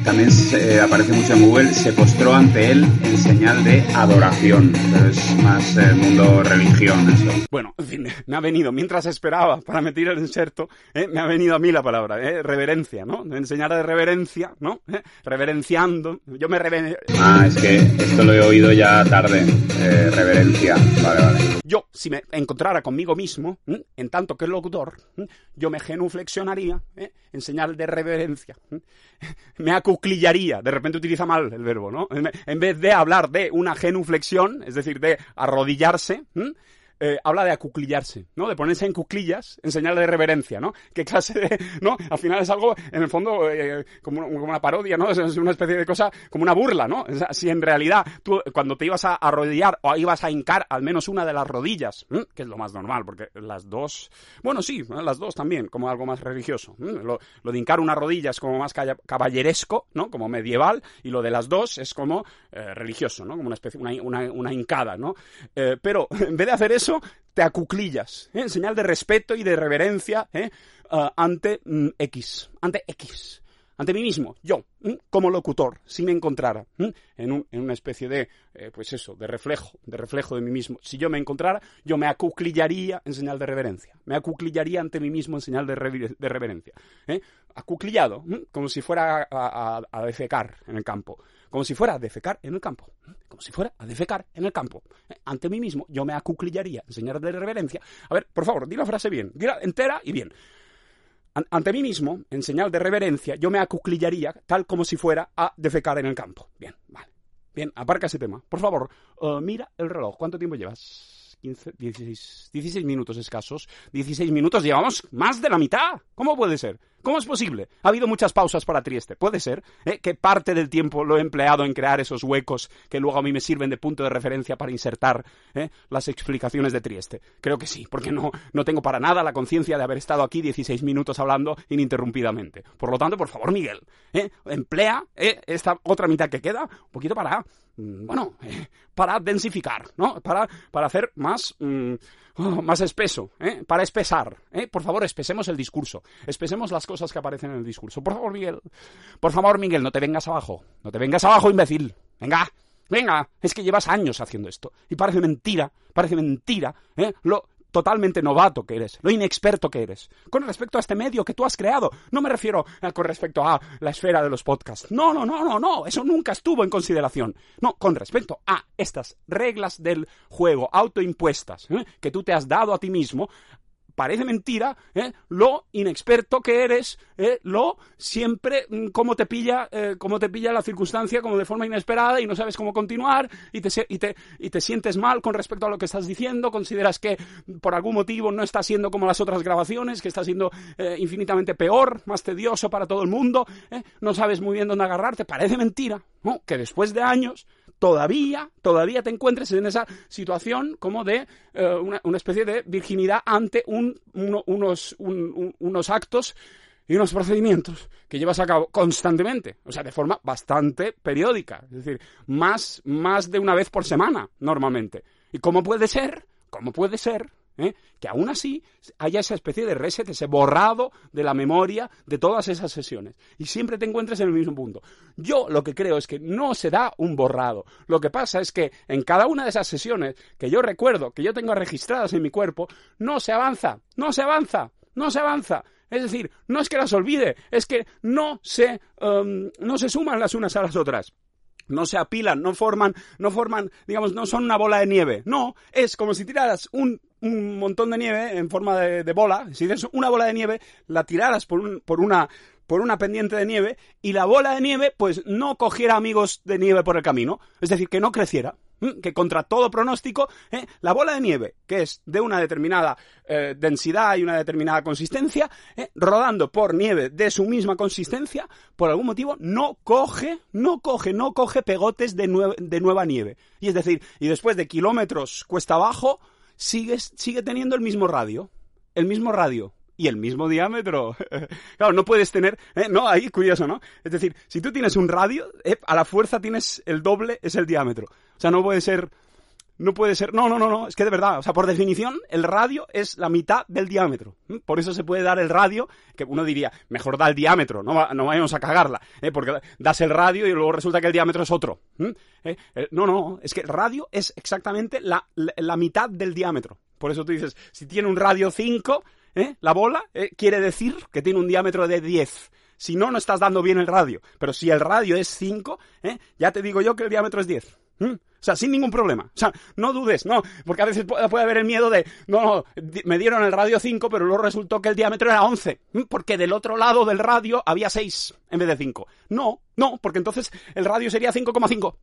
También eh, aparece mucho en Google, se postró ante él en señal de adoración. Pero es más eh, mundo religión eso. Bueno, en fin, me ha venido, mientras esperaba para meter el inserto, eh, me ha venido a mí la palabra, eh, reverencia, ¿no? En señal de reverencia, ¿no? Eh, reverenciando, yo me rever... Ah, es que esto lo he oído ya tarde, eh, reverencia, vale, vale. Yo, si me encontrara conmigo mismo, ¿eh? En tanto que el locutor, ¿eh? Yo me genuflexionaría, ¿eh? En señal de reverencia, ¿eh? Me ha cuclillaría, de repente utiliza mal el verbo, ¿no? En vez de hablar de una genuflexión, es decir, de arrodillarse, eh, habla de acuclillarse, ¿no? De ponerse en cuclillas, en señal de reverencia, ¿no? ¿Qué clase de...? ¿No? Al final es algo, en el fondo, eh, como, como una parodia, ¿no? Es una especie de cosa, como una burla, ¿no? O sea, si en realidad tú, cuando te ibas a arrodillar o ibas a hincar al menos una de las rodillas, ¿eh? Que es lo más normal, porque las dos... Bueno, sí, las dos también, como algo más religioso. ¿Eh? Lo, lo de hincar una rodilla es como más caballeresco, ¿no? Como medieval, y lo de las dos es como eh, religioso, ¿no? Como una especie, una, una, una hincada, ¿no? Eh, pero en vez de hacer eso, te acuclillas, ¿eh? En señal de respeto y de reverencia, ¿eh? uh, ante mm, X, ante X, ante mí mismo, yo, como locutor, si me encontrara en, un, en una especie de, eh, pues eso, de reflejo, de reflejo de mí mismo, si yo me encontrara, yo me acuclillaría en señal de reverencia, me acuclillaría ante mí mismo en señal de, re, de reverencia, ¿eh? Acuclillado, como si fuera a, a, a defecar en el campo, como si fuera a defecar en el campo, como si fuera a defecar en el campo, ¿eh? Ante mí mismo, yo me acuclillaría en señal de reverencia. A ver, por favor, di la frase bien, di la entera y bien. Ante mí mismo, en señal de reverencia, yo me acuclillaría tal como si fuera a defecar en el campo. Bien, vale. Bien, aparca ese tema. Por favor, uh, mira el reloj. ¿Cuánto tiempo llevas? quince, dieciséis, dieciséis minutos escasos. dieciséis minutos, llevamos más de la mitad. ¿Cómo puede ser? ¿Cómo es posible? Ha habido muchas pausas para Trieste. Puede ser ¿eh? que parte del tiempo lo he empleado en crear esos huecos que luego a mí me sirven de punto de referencia para insertar ¿eh? las explicaciones de Trieste. Creo que sí, porque no, no tengo para nada la conciencia de haber estado aquí dieciséis minutos hablando ininterrumpidamente. Por lo tanto, por favor, Miguel, ¿eh? emplea ¿eh? esta otra mitad que queda un poquito para, bueno, eh, para densificar, ¿no? Para, para hacer más, mm, oh, más espeso, ¿eh? para espesar. ¿eh? Por favor, espesemos el discurso, espesemos las cosas. cosas que aparecen en el discurso. Por favor, Miguel. Por favor, Miguel, no te vengas abajo. No te vengas abajo, imbécil. Venga, venga. Es que llevas años haciendo esto. Y parece mentira, parece mentira, ¿eh? Lo totalmente novato que eres, lo inexperto que eres. Con respecto a este medio que tú has creado, no me refiero a, con respecto a la esfera de los podcasts. No, no, no, no, no, eso nunca estuvo en consideración. No, con respecto a estas reglas del juego autoimpuestas, ¿eh? que tú te has dado a ti mismo. Parece mentira, ¿eh? lo inexperto que eres, ¿eh? lo siempre como te pilla, eh, como te pilla la circunstancia, como de forma inesperada y no sabes cómo continuar y te, y, te, y te sientes mal con respecto a lo que estás diciendo, consideras que por algún motivo no está siendo como las otras grabaciones, que está siendo eh, infinitamente peor, más tedioso para todo el mundo, ¿eh? no sabes muy bien dónde agarrarte, parece mentira, ¿no? que después de años todavía, todavía te encuentres en esa situación como de eh, una, una especie de virginidad ante un Uno, unos, un, un, unos actos y unos procedimientos que llevas a cabo constantemente, o sea, de forma bastante periódica, es decir, más, más de una vez por semana, normalmente. ¿Y cómo puede ser? ¿Cómo puede ser? ¿Eh? que aún así haya esa especie de reset, ese borrado de la memoria de todas esas sesiones y siempre te encuentres en el mismo punto. Yo lo que creo es que no se da un borrado. Lo que pasa es que en cada una de esas sesiones que yo recuerdo, que yo tengo registradas en mi cuerpo, no se avanza, no se avanza, no se avanza. Es decir, no es que las olvide, es que no se, um, no se suman las unas a las otras. No se apilan, no forman, no forman, digamos, no son una bola de nieve. No, es como si tiraras un, un montón de nieve en forma de, de bola. Si tienes una bola de nieve, la tiraras por, un, por, una, por una pendiente de nieve y la bola de nieve, pues, no cogiera amigos de nieve por el camino. Es decir, que no creciera. Que contra todo pronóstico, ¿eh? la bola de nieve, que es de una determinada eh, densidad y una determinada consistencia, ¿eh? rodando por nieve de su misma consistencia, por algún motivo no coge, no coge, no coge pegotes de, nue- de nueva nieve. Y es decir, y después de kilómetros cuesta abajo, sigue, sigue teniendo el mismo radio, el mismo radio. Y el mismo diámetro. Claro, no puedes tener... ¿eh? No, ahí, curioso, ¿no? Es decir, si tú tienes un radio, ¿eh? a la fuerza tienes el doble, es el diámetro. O sea, no puede ser... No puede ser... No, no, no, no. Es que de verdad, o sea, por definición, el radio es la mitad del diámetro. ¿eh? Por eso se puede dar el radio, que uno diría, mejor da el diámetro, no, no vayamos a cagarla. ¿eh? Porque das el radio y luego resulta que el diámetro es otro. ¿eh? ¿eh? No, no, es que el radio es exactamente la, la, la mitad del diámetro. Por eso tú dices, si tiene un radio cinco... ¿Eh? La bola eh, quiere decir que tiene un diámetro de diez. Si no, no estás dando bien el radio. Pero si el radio es cinco, ¿eh? ya te digo yo que el diámetro es diez. ¿Mm? O sea, sin ningún problema. O sea, no dudes, no. Porque a veces puede haber el miedo de, no, no, me dieron el radio cinco, pero luego resultó que el diámetro era once. ¿Mm? Porque del otro lado del radio había seis en vez de cinco. No, no, porque entonces el radio sería cinco coma cinco.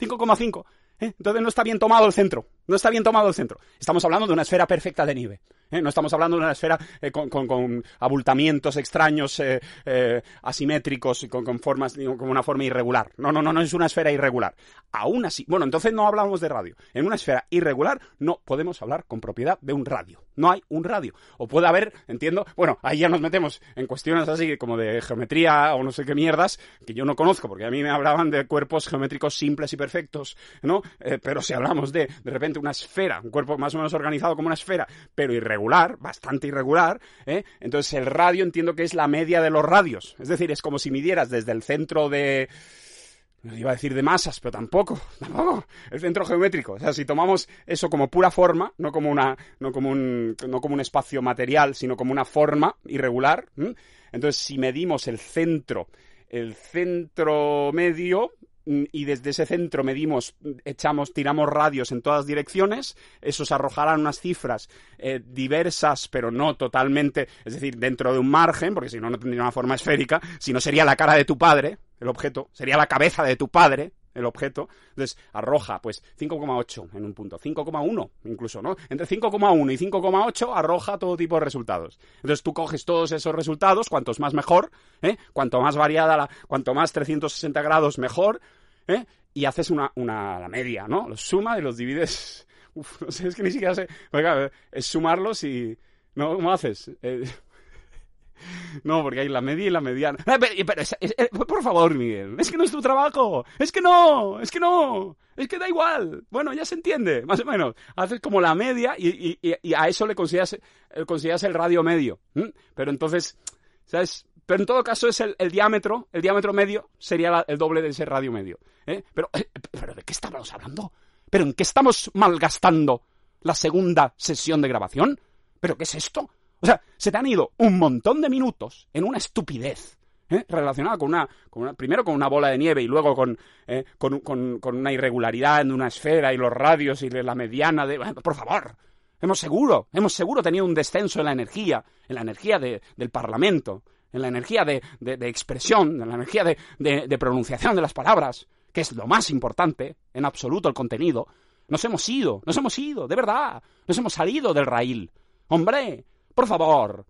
cinco coma cinco. ¿Eh? Entonces no está bien tomado el centro, no está bien tomado el centro. Estamos hablando de una esfera perfecta de nieve, ¿eh? no estamos hablando de una esfera eh, con, con, con abultamientos extraños, eh, eh, asimétricos, y con, con formas, como una forma irregular. No, no, no, no es una esfera irregular. Aún así, bueno, entonces no hablamos de radio. En una esfera irregular no podemos hablar con propiedad de un radio. No hay un radio. O puede haber, entiendo, bueno, ahí ya nos metemos en cuestiones así como de geometría o no sé qué mierdas, que yo no conozco, porque a mí me hablaban de cuerpos geométricos simples y perfectos, ¿no? Eh, pero si hablamos de, de repente, una esfera, un cuerpo más o menos organizado como una esfera, pero irregular, irregular, bastante irregular, ¿eh? Entonces el radio entiendo que es la media de los radios, es decir, es como si midieras desde el centro de... iba a decir de masas, pero tampoco, tampoco, el centro geométrico. O sea, si tomamos eso como pura forma, no como una, no como un, no como un espacio material, sino como una forma irregular, ¿eh? Entonces si medimos el centro, el centro medio... y desde ese centro medimos, echamos, tiramos radios en todas direcciones, esos arrojarán unas cifras eh, diversas, pero no totalmente, es decir, dentro de un margen, porque si no, no tendría una forma esférica, si no sería la cara de tu padre, el objeto, sería la cabeza de tu padre, el objeto. Entonces, arroja, pues, cinco coma ocho en un punto, cinco coma uno incluso, ¿no? Entre cinco coma uno y cinco coma ocho arroja todo tipo de resultados. Entonces, tú coges todos esos resultados, cuantos más mejor, ¿eh? Cuanto más variada, la, cuanto más trescientos sesenta grados mejor, ¿eh? Y haces una, una, la media, ¿no? Los sumas y los divides. Uf, no sé, es que ni siquiera sé. Venga, es sumarlos y... ¿no? ¿Cómo haces? Eh... No, porque hay la media y la mediana. Pero, pero, es, es, es, por favor, Miguel, es que no es tu trabajo. Es que no, es que no, es que da igual. Bueno, ya se entiende, más o menos. Haces como la media y, y, y a eso le consideras, le consideras el radio medio. ¿Mm? Pero entonces, ¿sabes? Pero en todo caso es el, el diámetro, el diámetro medio sería la, el doble de ese radio medio, ¿eh? Pero, pero ¿de qué estamos hablando? ¿Pero en qué estamos malgastando la segunda sesión de grabación? ¿Pero qué es esto? O sea, se te han ido un montón de minutos en una estupidez, ¿eh? Relacionada con una, con una... primero con una bola de nieve y luego con, eh, con, con, con una irregularidad en una esfera y los radios y la mediana de... Por favor, hemos seguro, hemos seguro tenido un descenso en la energía, en la energía de, del Parlamento, en la energía de, de, de expresión, en la energía de, de, de pronunciación de las palabras, que es lo más importante, en absoluto el contenido. Nos hemos ido, nos hemos ido, de verdad, nos hemos salido del raíl. ¡Hombre! Por favor,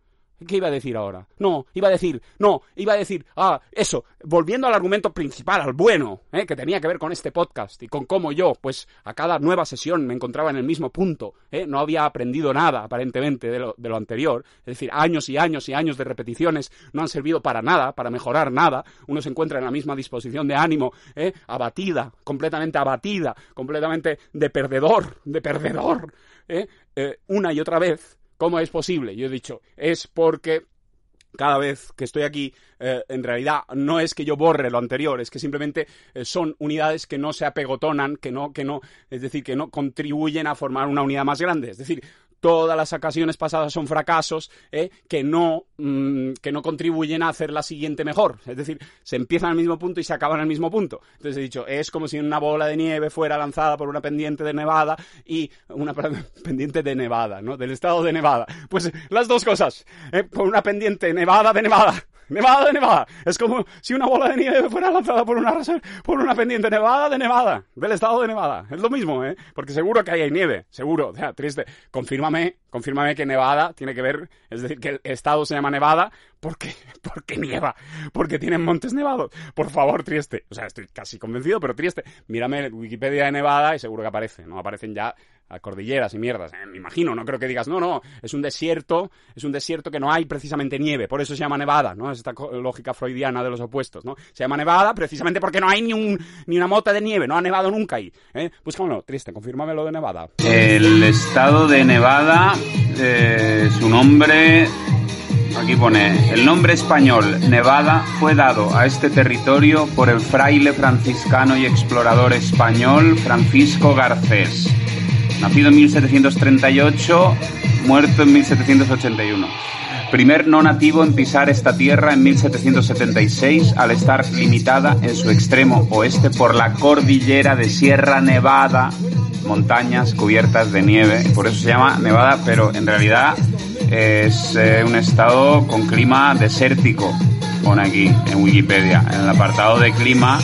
¿qué iba a decir ahora? No, iba a decir, no, iba a decir, ah, eso, volviendo al argumento principal, al bueno, ¿eh? Que tenía que ver con este podcast y con cómo yo, pues, a cada nueva sesión me encontraba en el mismo punto, ¿eh? No había aprendido nada, aparentemente, de lo, de lo anterior, es decir, años y años y años de repeticiones no han servido para nada, para mejorar nada, uno se encuentra en la misma disposición de ánimo, ¿eh? Abatida, completamente abatida, completamente de perdedor, de perdedor, ¿eh? Eh, una y otra vez. ¿Cómo es posible? Yo he dicho, es porque cada vez que estoy aquí, eh, en realidad no es que yo borre lo anterior, es que simplemente eh, son unidades que no se apegotonan, que no, que no, es decir, que no contribuyen a formar una unidad más grande. Es decir, todas las ocasiones pasadas son fracasos, ¿eh? que no, mmm, que no contribuyen a hacer la siguiente mejor. Es decir, se empiezan al mismo punto y se acaban al mismo punto. Entonces he dicho, es como si una bola de nieve fuera lanzada por una pendiente de Nevada y una pendiente de Nevada, ¿no? Del estado de Nevada. Pues las dos cosas, ¿eh? Por una pendiente Nevada de Nevada. Nevada de Nevada. Es como si una bola de nieve fuera lanzada por una, por una pendiente Nevada de Nevada. Del estado de Nevada. Es lo mismo, ¿eh? Porque seguro que ahí hay nieve. Seguro. O sea, triste. Confírmame, confírmame que Nevada tiene que ver... Es decir, que el estado se llama Nevada porque, porque nieva. Porque tienen montes nevados. Por favor, Trieste. O sea, estoy casi convencido, pero Trieste. Mírame Wikipedia de Nevada y seguro que aparece. No aparecen ya... a cordilleras y mierdas, eh, me imagino, no creo que digas, no, no, es un desierto, es un desierto que no hay precisamente nieve, por eso se llama Nevada, ¿no? Es esta lógica freudiana de los opuestos, ¿no? Se llama Nevada precisamente porque no hay ni un ni una mota de nieve, no ha nevado nunca ahí, ¿eh? Búscamelo, Trieste, confírmame lo de Nevada. El estado de Nevada, eh, su nombre, aquí pone, el nombre español Nevada fue dado a este territorio por el fraile franciscano y explorador español Francisco Garcés. Nacido en mil setecientos treinta y ocho, muerto en mil setecientos ochenta y uno. Primer no nativo en pisar esta tierra en mil setecientos setenta y seis, al estar limitada en su extremo oeste por la cordillera de Sierra Nevada, montañas cubiertas de nieve. Por eso se llama Nevada, pero en realidad es eh, un estado con clima desértico. Pone aquí en Wikipedia, en el apartado de clima...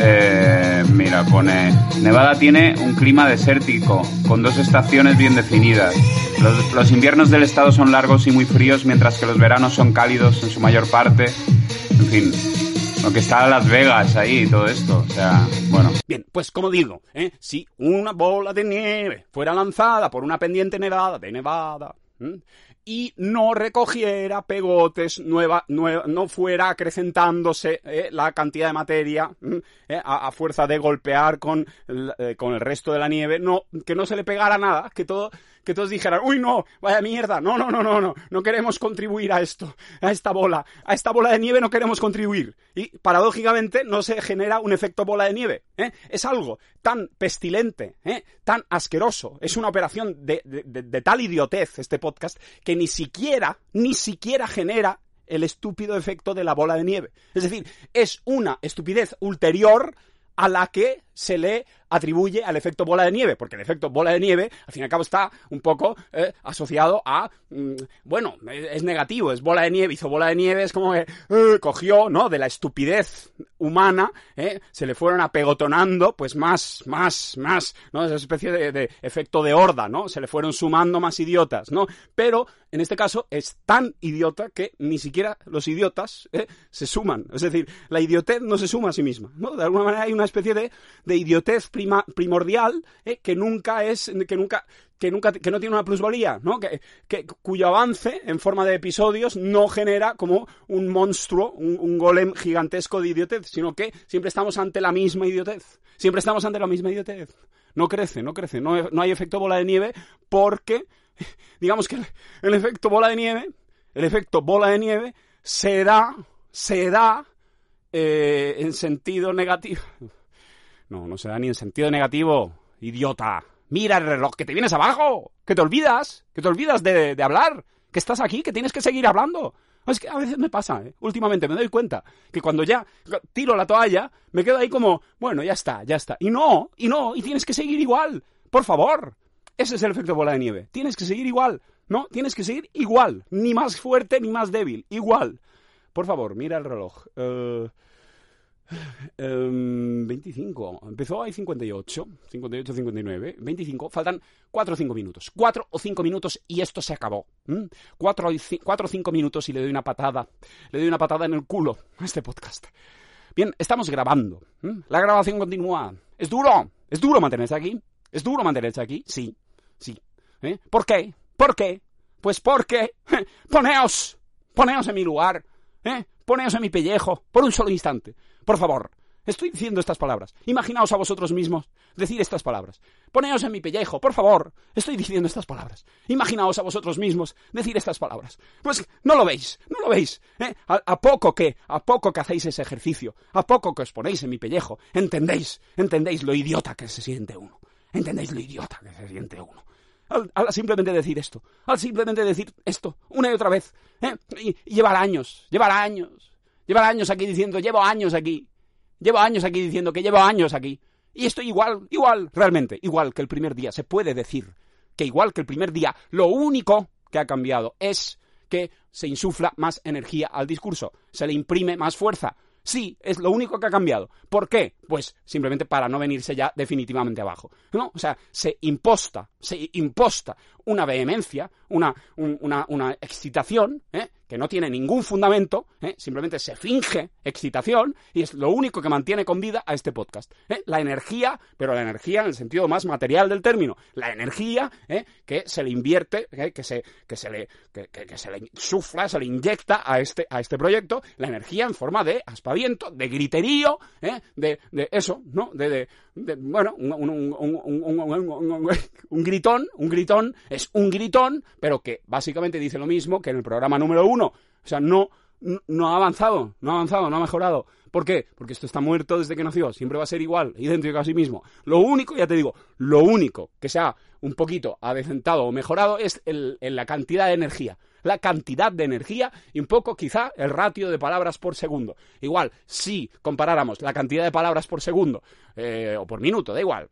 Eh, mira, pone... Nevada tiene un clima desértico, con dos estaciones bien definidas. Los, los inviernos del estado son largos y muy fríos, mientras que los veranos son cálidos en su mayor parte. En fin, lo que está Las Vegas ahí y todo esto. O sea, bueno. Bien, pues como digo, ¿eh? Si una bola de nieve fuera lanzada por una pendiente nevada de Nevada... ¿eh? y no recogiera pegotes, nueva, nueva, no fuera acrecentándose eh, la cantidad de materia eh, a, a fuerza de golpear con, eh, con el resto de la nieve, no, que no se le pegara nada, que todo, que todos dijeran, uy no, vaya mierda, no, no, no, no, no, no queremos contribuir a esto, a esta bola, a esta bola de nieve no queremos contribuir. Y paradójicamente no se genera un efecto bola de nieve, ¿eh? Es algo tan pestilente, ¿eh? tan asqueroso, es una operación de, de, de, de tal idiotez este podcast, que ni siquiera, ni siquiera genera el estúpido efecto de la bola de nieve. Es decir, es una estupidez ulterior a la que se le atribuye al efecto bola de nieve, porque el efecto bola de nieve, al fin y al cabo, está un poco eh, asociado a, mm, bueno, es, es negativo, es bola de nieve, hizo bola de nieve, es como que eh, cogió, ¿no?, de la estupidez humana, eh, se le fueron apegotonando, pues más, más, más, ¿no?, esa especie de, de efecto de horda, ¿no?, se le fueron sumando más idiotas, ¿no?, pero, en este caso, es tan idiota que ni siquiera los idiotas eh, se suman, es decir, la idiotez no se suma a sí misma, ¿no?, de alguna manera hay una especie de de idiotez prima, primordial, eh, que nunca es, que nunca, que nunca, que no tiene una plusvalía, ¿no? Que, que, cuyo avance en forma de episodios no genera como un monstruo, un, un golem gigantesco de idiotez, sino que siempre estamos ante la misma idiotez. Siempre estamos ante la misma idiotez. No crece, no crece, no, no hay efecto bola de nieve porque, digamos que el, el efecto bola de nieve, el efecto bola de nieve se da, se da eh, en sentido negativo. No, no se da ni en sentido negativo, idiota. Mira el reloj, que te vienes abajo, que te olvidas, que te olvidas de, de hablar, que estás aquí, que tienes que seguir hablando. Es que a veces me pasa, ¿eh? Últimamente me doy cuenta que cuando ya tiro la toalla, me quedo ahí como, bueno, ya está, ya está. Y no, y no, y tienes que seguir igual, por favor. Ese es el efecto bola de nieve. Tienes que seguir igual, ¿no? Tienes que seguir igual, ni más fuerte ni más débil, igual. Por favor, mira el reloj. Eh... Um, veinticinco, empezó ahí cincuenta y ocho, cincuenta y ocho, cincuenta y nueve, veinticinco, faltan cuatro o cinco minutos, cuatro o cinco minutos y esto se acabó. ¿Mm? cuatro o cinco minutos y le doy una patada, le doy una patada en el culo a este podcast. Bien, estamos grabando, ¿Mm? La grabación continúa, es duro, es duro mantenerse aquí, es duro mantenerse aquí, sí, sí. ¿Eh? ¿Por qué? ¿Por qué? Pues porque, poneos, poneos en mi lugar, ¿eh? Poneos en mi pellejo, por un solo instante. Por favor, estoy diciendo estas palabras. Imaginaos a vosotros mismos decir estas palabras. Poneos en mi pellejo, por favor, estoy diciendo estas palabras. Imaginaos a vosotros mismos decir estas palabras. Pues no lo veis, no lo veis. ¿eh? A, a poco que, a poco que hacéis ese ejercicio, a poco que os ponéis en mi pellejo, entendéis, entendéis lo idiota que se siente uno. Entendéis lo idiota que se siente uno. Al, al simplemente decir esto, al simplemente decir esto, una y otra vez, ¿eh? y, y llevar años, llevar años, llevar años aquí diciendo, llevo años aquí, llevo años aquí diciendo que llevo años aquí, y esto igual, igual, realmente, igual que el primer día, se puede decir que igual que el primer día, lo único que ha cambiado es que se insufla más energía al discurso, se le imprime más fuerza. Sí, es lo único que ha cambiado. ¿Por qué? Pues simplemente para no venirse ya definitivamente abajo, ¿no? O sea, se imposta, se imposta una vehemencia, una, un, una, una excitación, ¿eh? que no tiene ningún fundamento, ¿eh? simplemente se finge excitación y es lo único que mantiene con vida a este podcast. ¿eh? La energía, pero la energía en el sentido más material del término, la energía ¿eh? que se le invierte, ¿eh? que se que se le que, que, que se le insufla, se le inyecta a este a este proyecto, la energía en forma de aspaviento, de griterío, ¿eh? de, de eso, ¿no? De, de, de bueno, un, un, un, un, un, un, un gritón, un gritón es un gritón, pero que básicamente dice lo mismo que en el programa número uno. O sea, no, no ha avanzado, no ha avanzado, no ha mejorado. ¿Por qué? Porque esto está muerto desde que nació, siempre va a ser igual, idéntico a sí mismo. Lo único, ya te digo, lo único que se ha un poquito adecentado o mejorado es el, el, la cantidad de energía. La cantidad de energía y un poco quizá el ratio de palabras por segundo. Igual, si comparáramos la cantidad de palabras por segundo eh, o por minuto, da igual,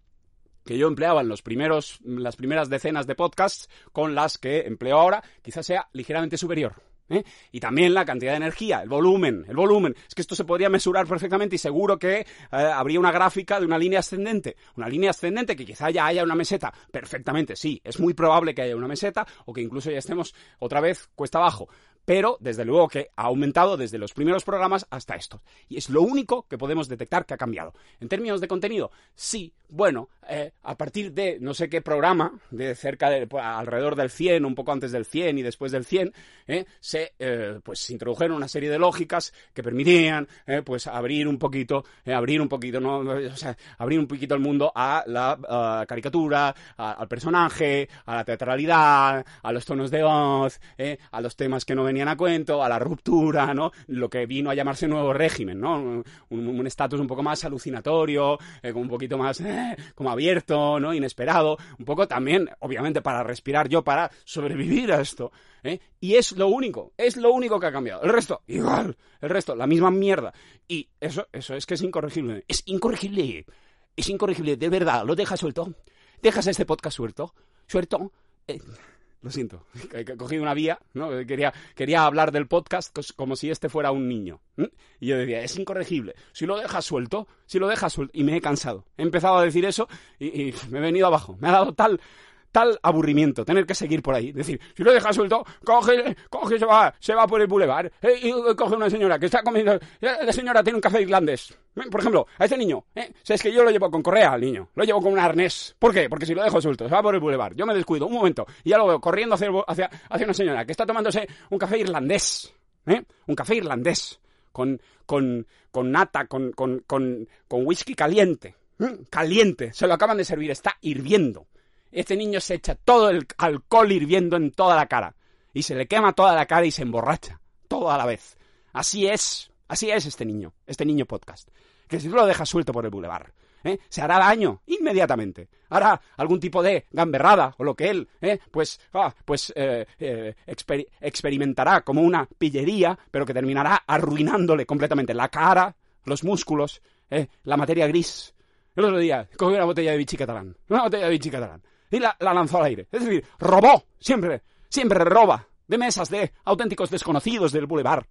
que yo empleaba en los primeros, las primeras decenas de podcasts con las que empleo ahora, quizás sea ligeramente superior. ¿Eh? Y también la cantidad de energía, el volumen, el volumen. Es que esto se podría mesurar perfectamente y seguro que eh, habría una gráfica de una línea ascendente. Una línea ascendente que quizá ya haya una meseta. Perfectamente, sí. Es muy probable que haya una meseta o que incluso ya estemos otra vez cuesta abajo. Pero, desde luego que ha aumentado desde los primeros programas hasta estos. Y es lo único que podemos detectar que ha cambiado. En términos de contenido, sí, bueno, eh, a partir de no sé qué programa, de cerca de alrededor del cien, un poco antes del cien y después del cien, eh, se eh, pues introdujeron una serie de lógicas que permitían eh, pues abrir un poquito, eh, abrir un poquito, no, o sea, abrir un poquito el mundo a la uh, caricatura, a, al personaje, a la teatralidad, a los tonos de voz, eh, a los temas que no venían a cuento, a la ruptura, ¿no? Lo que vino a llamarse nuevo régimen, ¿no? Un estatus un, un poco más alucinatorio, eh, como un poquito más eh, como abierto, ¿no? Inesperado, un poco también, obviamente, para respirar yo, para sobrevivir a esto, ¿eh? Y es lo único, es lo único que ha cambiado. El resto, igual, el resto, la misma mierda. Y eso, eso es que es incorregible, es incorregible, es incorregible, de verdad, lo dejas suelto, dejas este podcast suelto, suelto, eh. Lo siento, he cogido una vía, ¿no? Quería, quería hablar del podcast como si este fuera un niño. ¿Mm? Y yo decía, es incorregible. Si lo dejas suelto, si lo dejas suelto... Y me he cansado. He empezado a decir eso y, y me he venido abajo. Me ha dado tal, tal aburrimiento tener que seguir por ahí. Es decir, si lo dejas suelto, coge, coge, se va, se va por el bulevar. Eh, y coge una señora que está comiendo... La señora tiene un café irlandés. Por ejemplo, a este niño, ¿eh? O sea, es que yo lo llevo con correa al niño, lo llevo con un arnés. ¿Por qué? Porque si lo dejo suelto, se va por el boulevard, yo me descuido un momento y ya lo veo corriendo hacia, hacia, hacia una señora que está tomándose un café irlandés, ¿eh? Un café irlandés, con, con, con nata, con, con, con, con whisky caliente, ¿eh? Caliente, se lo acaban de servir, está hirviendo. Este niño se echa todo el alcohol hirviendo en toda la cara y se le quema toda la cara y se emborracha, todo a la vez. Así es. Así es este niño, este niño podcast, que si tú lo dejas suelto por el bulevar, ¿eh? Se hará daño inmediatamente, hará algún tipo de gamberrada o lo que él, ¿eh? pues, ah, pues eh, eh, exper- experimentará como una pillería, pero que terminará arruinándole completamente la cara, los músculos, ¿eh? La materia gris. El otro día cogí una botella de bichi catalán, una botella de bichi catalán, y la, la lanzó al aire, es decir, robó, siempre, siempre roba de mesas de auténticos desconocidos del bulevar.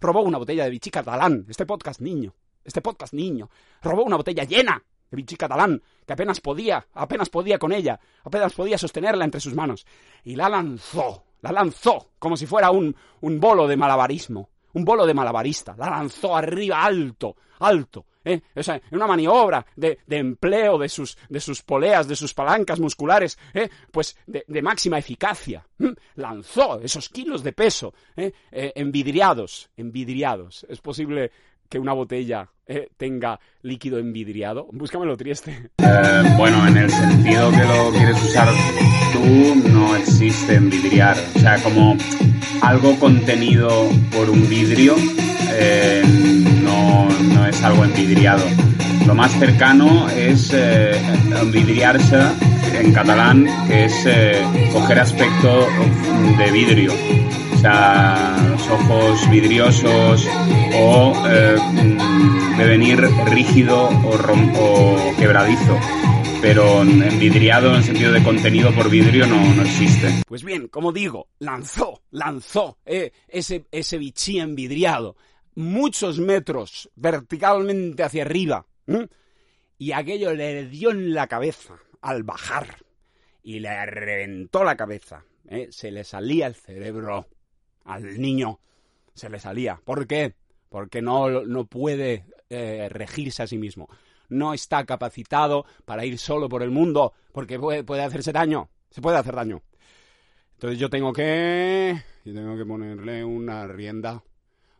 Robó una botella de Vichy Catalán, este podcast niño, este podcast niño, robó una botella llena de Vichy Catalán, que apenas podía, apenas podía con ella, apenas podía sostenerla entre sus manos, y la lanzó, la lanzó, como si fuera un, un bolo de malabarismo, un bolo de malabarista, la lanzó arriba alto, alto, ¿eh? O sea, en una maniobra de, de empleo de sus, de sus poleas, de sus palancas musculares, ¿eh? Pues de, de máxima eficacia, ¿eh? Lanzó esos kilos de peso, ¿eh? Eh, envidriados, envidriados. ¿Es posible que una botella eh, tenga líquido envidriado? Búscamelo, Trieste. Eh, bueno, en el sentido que lo quieres usar tú, no existe envidriar, o sea, como algo contenido por un vidrio, eh, no, no es algo envidriado. Lo más cercano es eh, envidriarse en catalán, que es eh, coger aspecto de vidrio, o sea, los ojos vidriosos o eh, devenir rígido o, rom- o quebradizo. Pero envidriado en el sentido de contenido por vidrio no, no existe. Pues bien, como digo, lanzó, lanzó eh, ese, ese bichí envidriado muchos metros verticalmente hacia arriba, ¿eh? Y aquello le dio en la cabeza al bajar y le reventó la cabeza, ¿eh? Se le salía el cerebro al niño, se le salía. ¿Por qué? Porque no, no puede eh, regirse a sí mismo. No está capacitado para ir solo por el mundo, porque puede, puede hacerse daño, se puede hacer daño. Entonces yo tengo que, yo tengo que ponerle una rienda,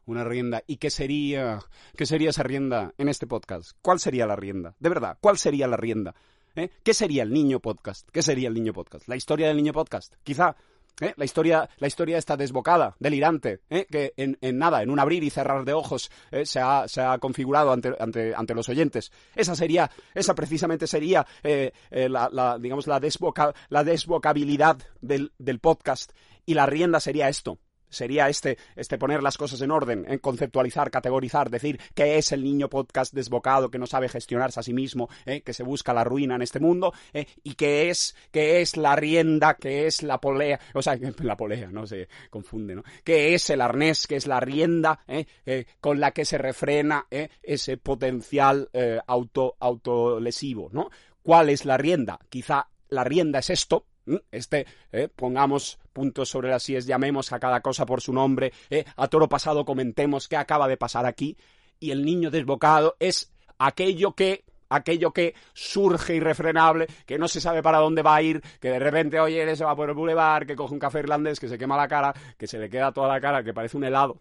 una rienda. ¿Y qué sería, qué sería esa rienda en este podcast? ¿Cuál sería la rienda? De verdad, ¿cuál sería la rienda? ¿Eh? ¿Qué sería el niño podcast? ¿Qué sería el niño podcast? La historia del niño podcast, quizá. ¿Eh? La historia, la historia está desbocada, delirante, ¿eh? Que en, en nada, en un abrir y cerrar de ojos, ¿eh? se ha, se ha configurado ante, ante, ante los oyentes. Esa sería, esa precisamente sería eh, eh, la, la, digamos, la desboca, la desbocabilidad del, del podcast. Y la rienda sería esto. Sería este, este poner las cosas en orden, en conceptualizar, categorizar, decir qué es el niño podcast desbocado que no sabe gestionarse a sí mismo, ¿eh? Que se busca la ruina en este mundo, ¿eh? Y qué es, qué es la rienda, qué es la polea, o sea, la polea, no se confunde, ¿no? Qué es el arnés, qué es la rienda, ¿eh? Eh, con la que se refrena, ¿eh? Ese potencial eh, auto, autolesivo, ¿no? ¿Cuál es la rienda? Quizá la rienda es esto. Este, eh, pongamos puntos sobre las íes, llamemos a cada cosa por su nombre, eh, a toro pasado comentemos qué acaba de pasar aquí, y el niño desbocado es aquello que aquello que surge irrefrenable, que no se sabe para dónde va a ir, que de repente, oye, él se va por el bulevar, que coge un café irlandés, que se quema la cara, que se le queda toda la cara, que parece un helado,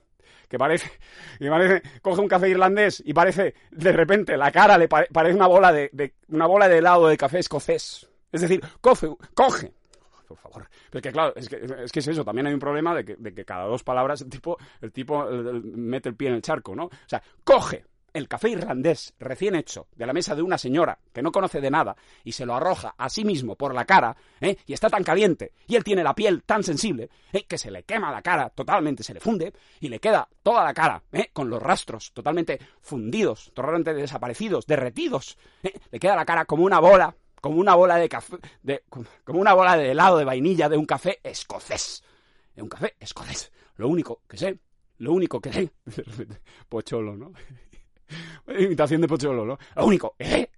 que parece, que parece, coge un café irlandés y parece, de repente, la cara le pare, parece una bola de, de, una bola de helado de café escocés. Es decir, coge, coge. Por favor. Pero es que claro, es que, es que es eso, también hay un problema de que, de que cada dos palabras el tipo, el tipo el, el, mete el pie en el charco, ¿no? O sea, coge el café irlandés recién hecho de la mesa de una señora que no conoce de nada y se lo arroja a sí mismo por la cara, ¿eh? Y está tan caliente y él tiene la piel tan sensible, ¿eh? Que se le quema la cara totalmente, se le funde y le queda toda la cara, ¿eh? Con los rastros totalmente fundidos, totalmente desaparecidos, derretidos, ¿eh? Le queda la cara como una bola, como una bola de café, de, como una bola de helado de vainilla de un café escocés, de un café escocés. Lo único que sé, lo único que sé, Pocholo, ¿no? Imitación de Pocholo, ¿no? Lo único que sé,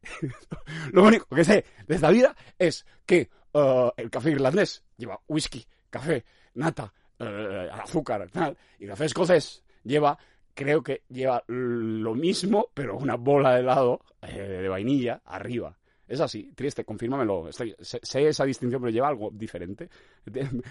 lo único que sé de esta vida es que uh, el café irlandés lleva whisky, café, nata, uh, azúcar, tal, y el café escocés lleva, creo que lleva lo mismo, pero una bola de helado eh, de vainilla arriba. Es así, Trieste, confírmamelo. Estoy, sé, sé esa distinción, pero lleva algo diferente.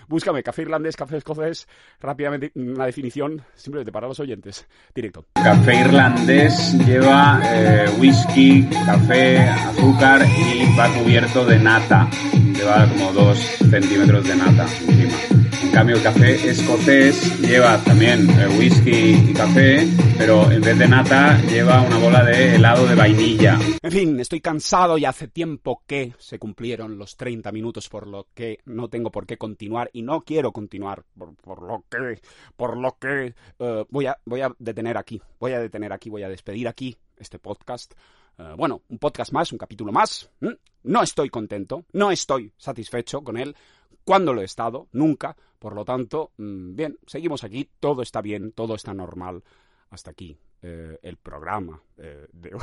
Búscame café irlandés, café escocés, rápidamente una definición, simplemente para los oyentes. Directo. Café irlandés lleva eh, whisky, café, azúcar y va cubierto de nata. Lleva como dos centímetros de nata encima. En cambio, el café escocés lleva también eh, whisky y café, pero en vez de nata lleva una bola de helado de vainilla. En fin, estoy cansado y hace tiempo que se cumplieron los treinta minutos, por lo que no tengo por qué continuar y no quiero continuar, por, por lo que, por lo que uh, voy a, voy a detener aquí, voy a detener aquí, voy a despedir aquí este podcast. Uh, bueno, un podcast más, un capítulo más. ¿Mm? No estoy contento, no estoy satisfecho con él. ¿Cuándo lo he estado? Nunca. Por lo tanto, mmm, bien, seguimos aquí, todo está bien, todo está normal. Hasta aquí eh, el programa eh, de hoy.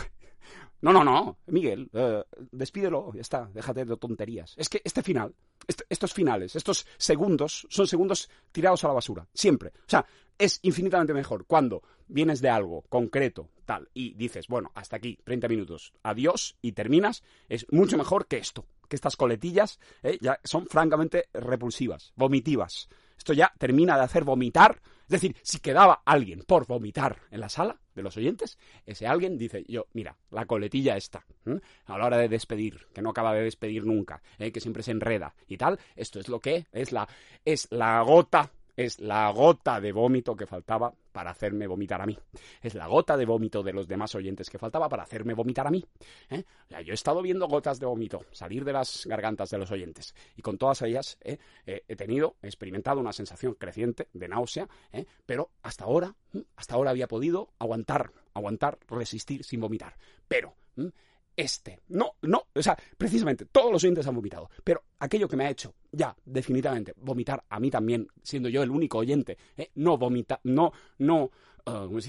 No, no, no, Miguel, eh, despídelo, ya está, déjate de tonterías. Es que este final, est- estos finales, estos segundos, son segundos tirados a la basura, siempre. O sea, es infinitamente mejor cuando vienes de algo concreto, tal, y dices, bueno, hasta aquí, treinta minutos, adiós, y terminas, es mucho mejor que esto, que estas coletillas eh, ya son francamente repulsivas, vomitivas. Esto ya termina de hacer vomitar. Es decir, si quedaba alguien por vomitar en la sala de los oyentes, ese alguien dice, yo, mira, la coletilla esta, ¿eh? A la hora de despedir, que no acaba de despedir nunca, ¿eh? Que siempre se enreda y tal, esto es lo que es la, es la gota, es la gota de vómito que faltaba para hacerme vomitar a mí. Es la gota de vómito de los demás oyentes que faltaba para hacerme vomitar a mí. ¿Eh? O sea, yo he estado viendo gotas de vómito salir de las gargantas de los oyentes. Y con todas ellas ¿eh? Eh, he tenido, he experimentado una sensación creciente de náusea. ¿eh? Pero hasta ahora, ¿eh? hasta ahora había podido aguantar, aguantar, resistir sin vomitar. Pero ¿eh? este, no, no, o sea, precisamente todos los oyentes han vomitado. Pero aquello que me ha hecho ya definitivamente vomitar a mí también, siendo yo el único oyente, ¿eh? no vomita, no, no, uh,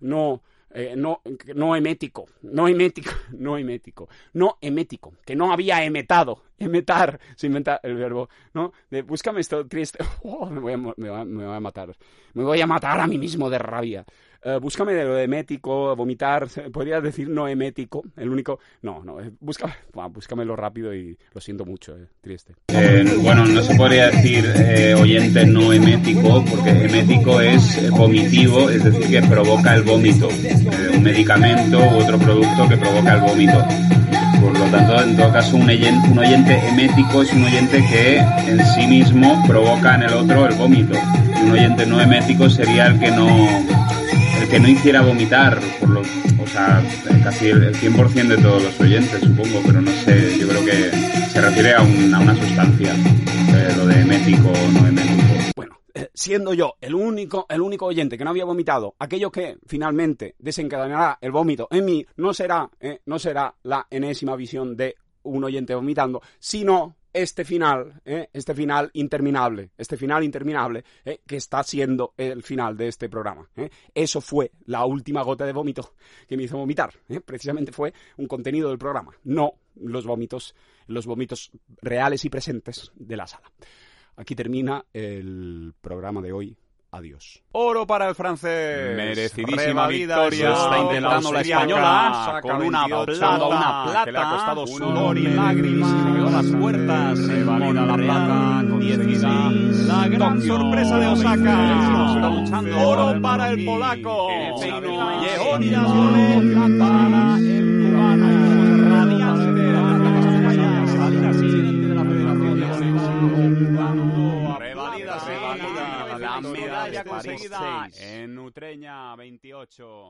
no, eh, no, no emético, no emético, no emético, no emético, que no había emetado, emetar, se inventa el verbo, ¿no? De, búscame esto triste, oh, me, voy a, me, voy a, me voy a matar, me voy a matar a mí mismo de rabia. Uh, búscame de lo emético, vomitar, podría decir no emético, el único, no, no, búscame, bah, búscamelo rápido y lo siento mucho, eh, Trieste. Eh, bueno, no se podría decir eh, oyente no emético, porque emético es vomitivo, es decir, que provoca el vómito, eh, un medicamento u otro producto que provoca el vómito. Por lo tanto, en todo caso, un oyente, un oyente emético es un oyente que en sí mismo provoca en el otro el vómito. Un oyente no emético sería el que no... que no hiciera vomitar, por lo, o sea, casi el cien por ciento de todos los oyentes, supongo, pero no sé, yo creo que se refiere a, un, a una sustancia, eh, lo de emético o no emético. Bueno, eh, siendo yo el único, el único oyente que no había vomitado, aquello que finalmente desencadenará el vómito en mí no será, eh, no será la enésima visión de un oyente vomitando, sino... Este final, eh, este final interminable, este final interminable eh, que está siendo el final de este programa. Eh. Eso fue la última gota de vómito que me hizo vomitar. Eh. Precisamente fue un contenido del programa, no los vómitos, los vómitos reales y presentes de la sala. Aquí termina el programa de hoy. Adiós. Oro para el francés. Merecidísima victoria. Está intentando la española con una plata, una plata que le ha costado sudor y lágrimas. Cerró las puertas. Revalida la plata con dieciséis. La gran sorpresa de Osaka. Está luchando. Oro para el polaco. Yehonia Zule. Para el cubano. Radiante de la España. Salida siguiente de la Federación de Olegón. Revalida, revalida. La medalla conseguida en Utreña veintiocho.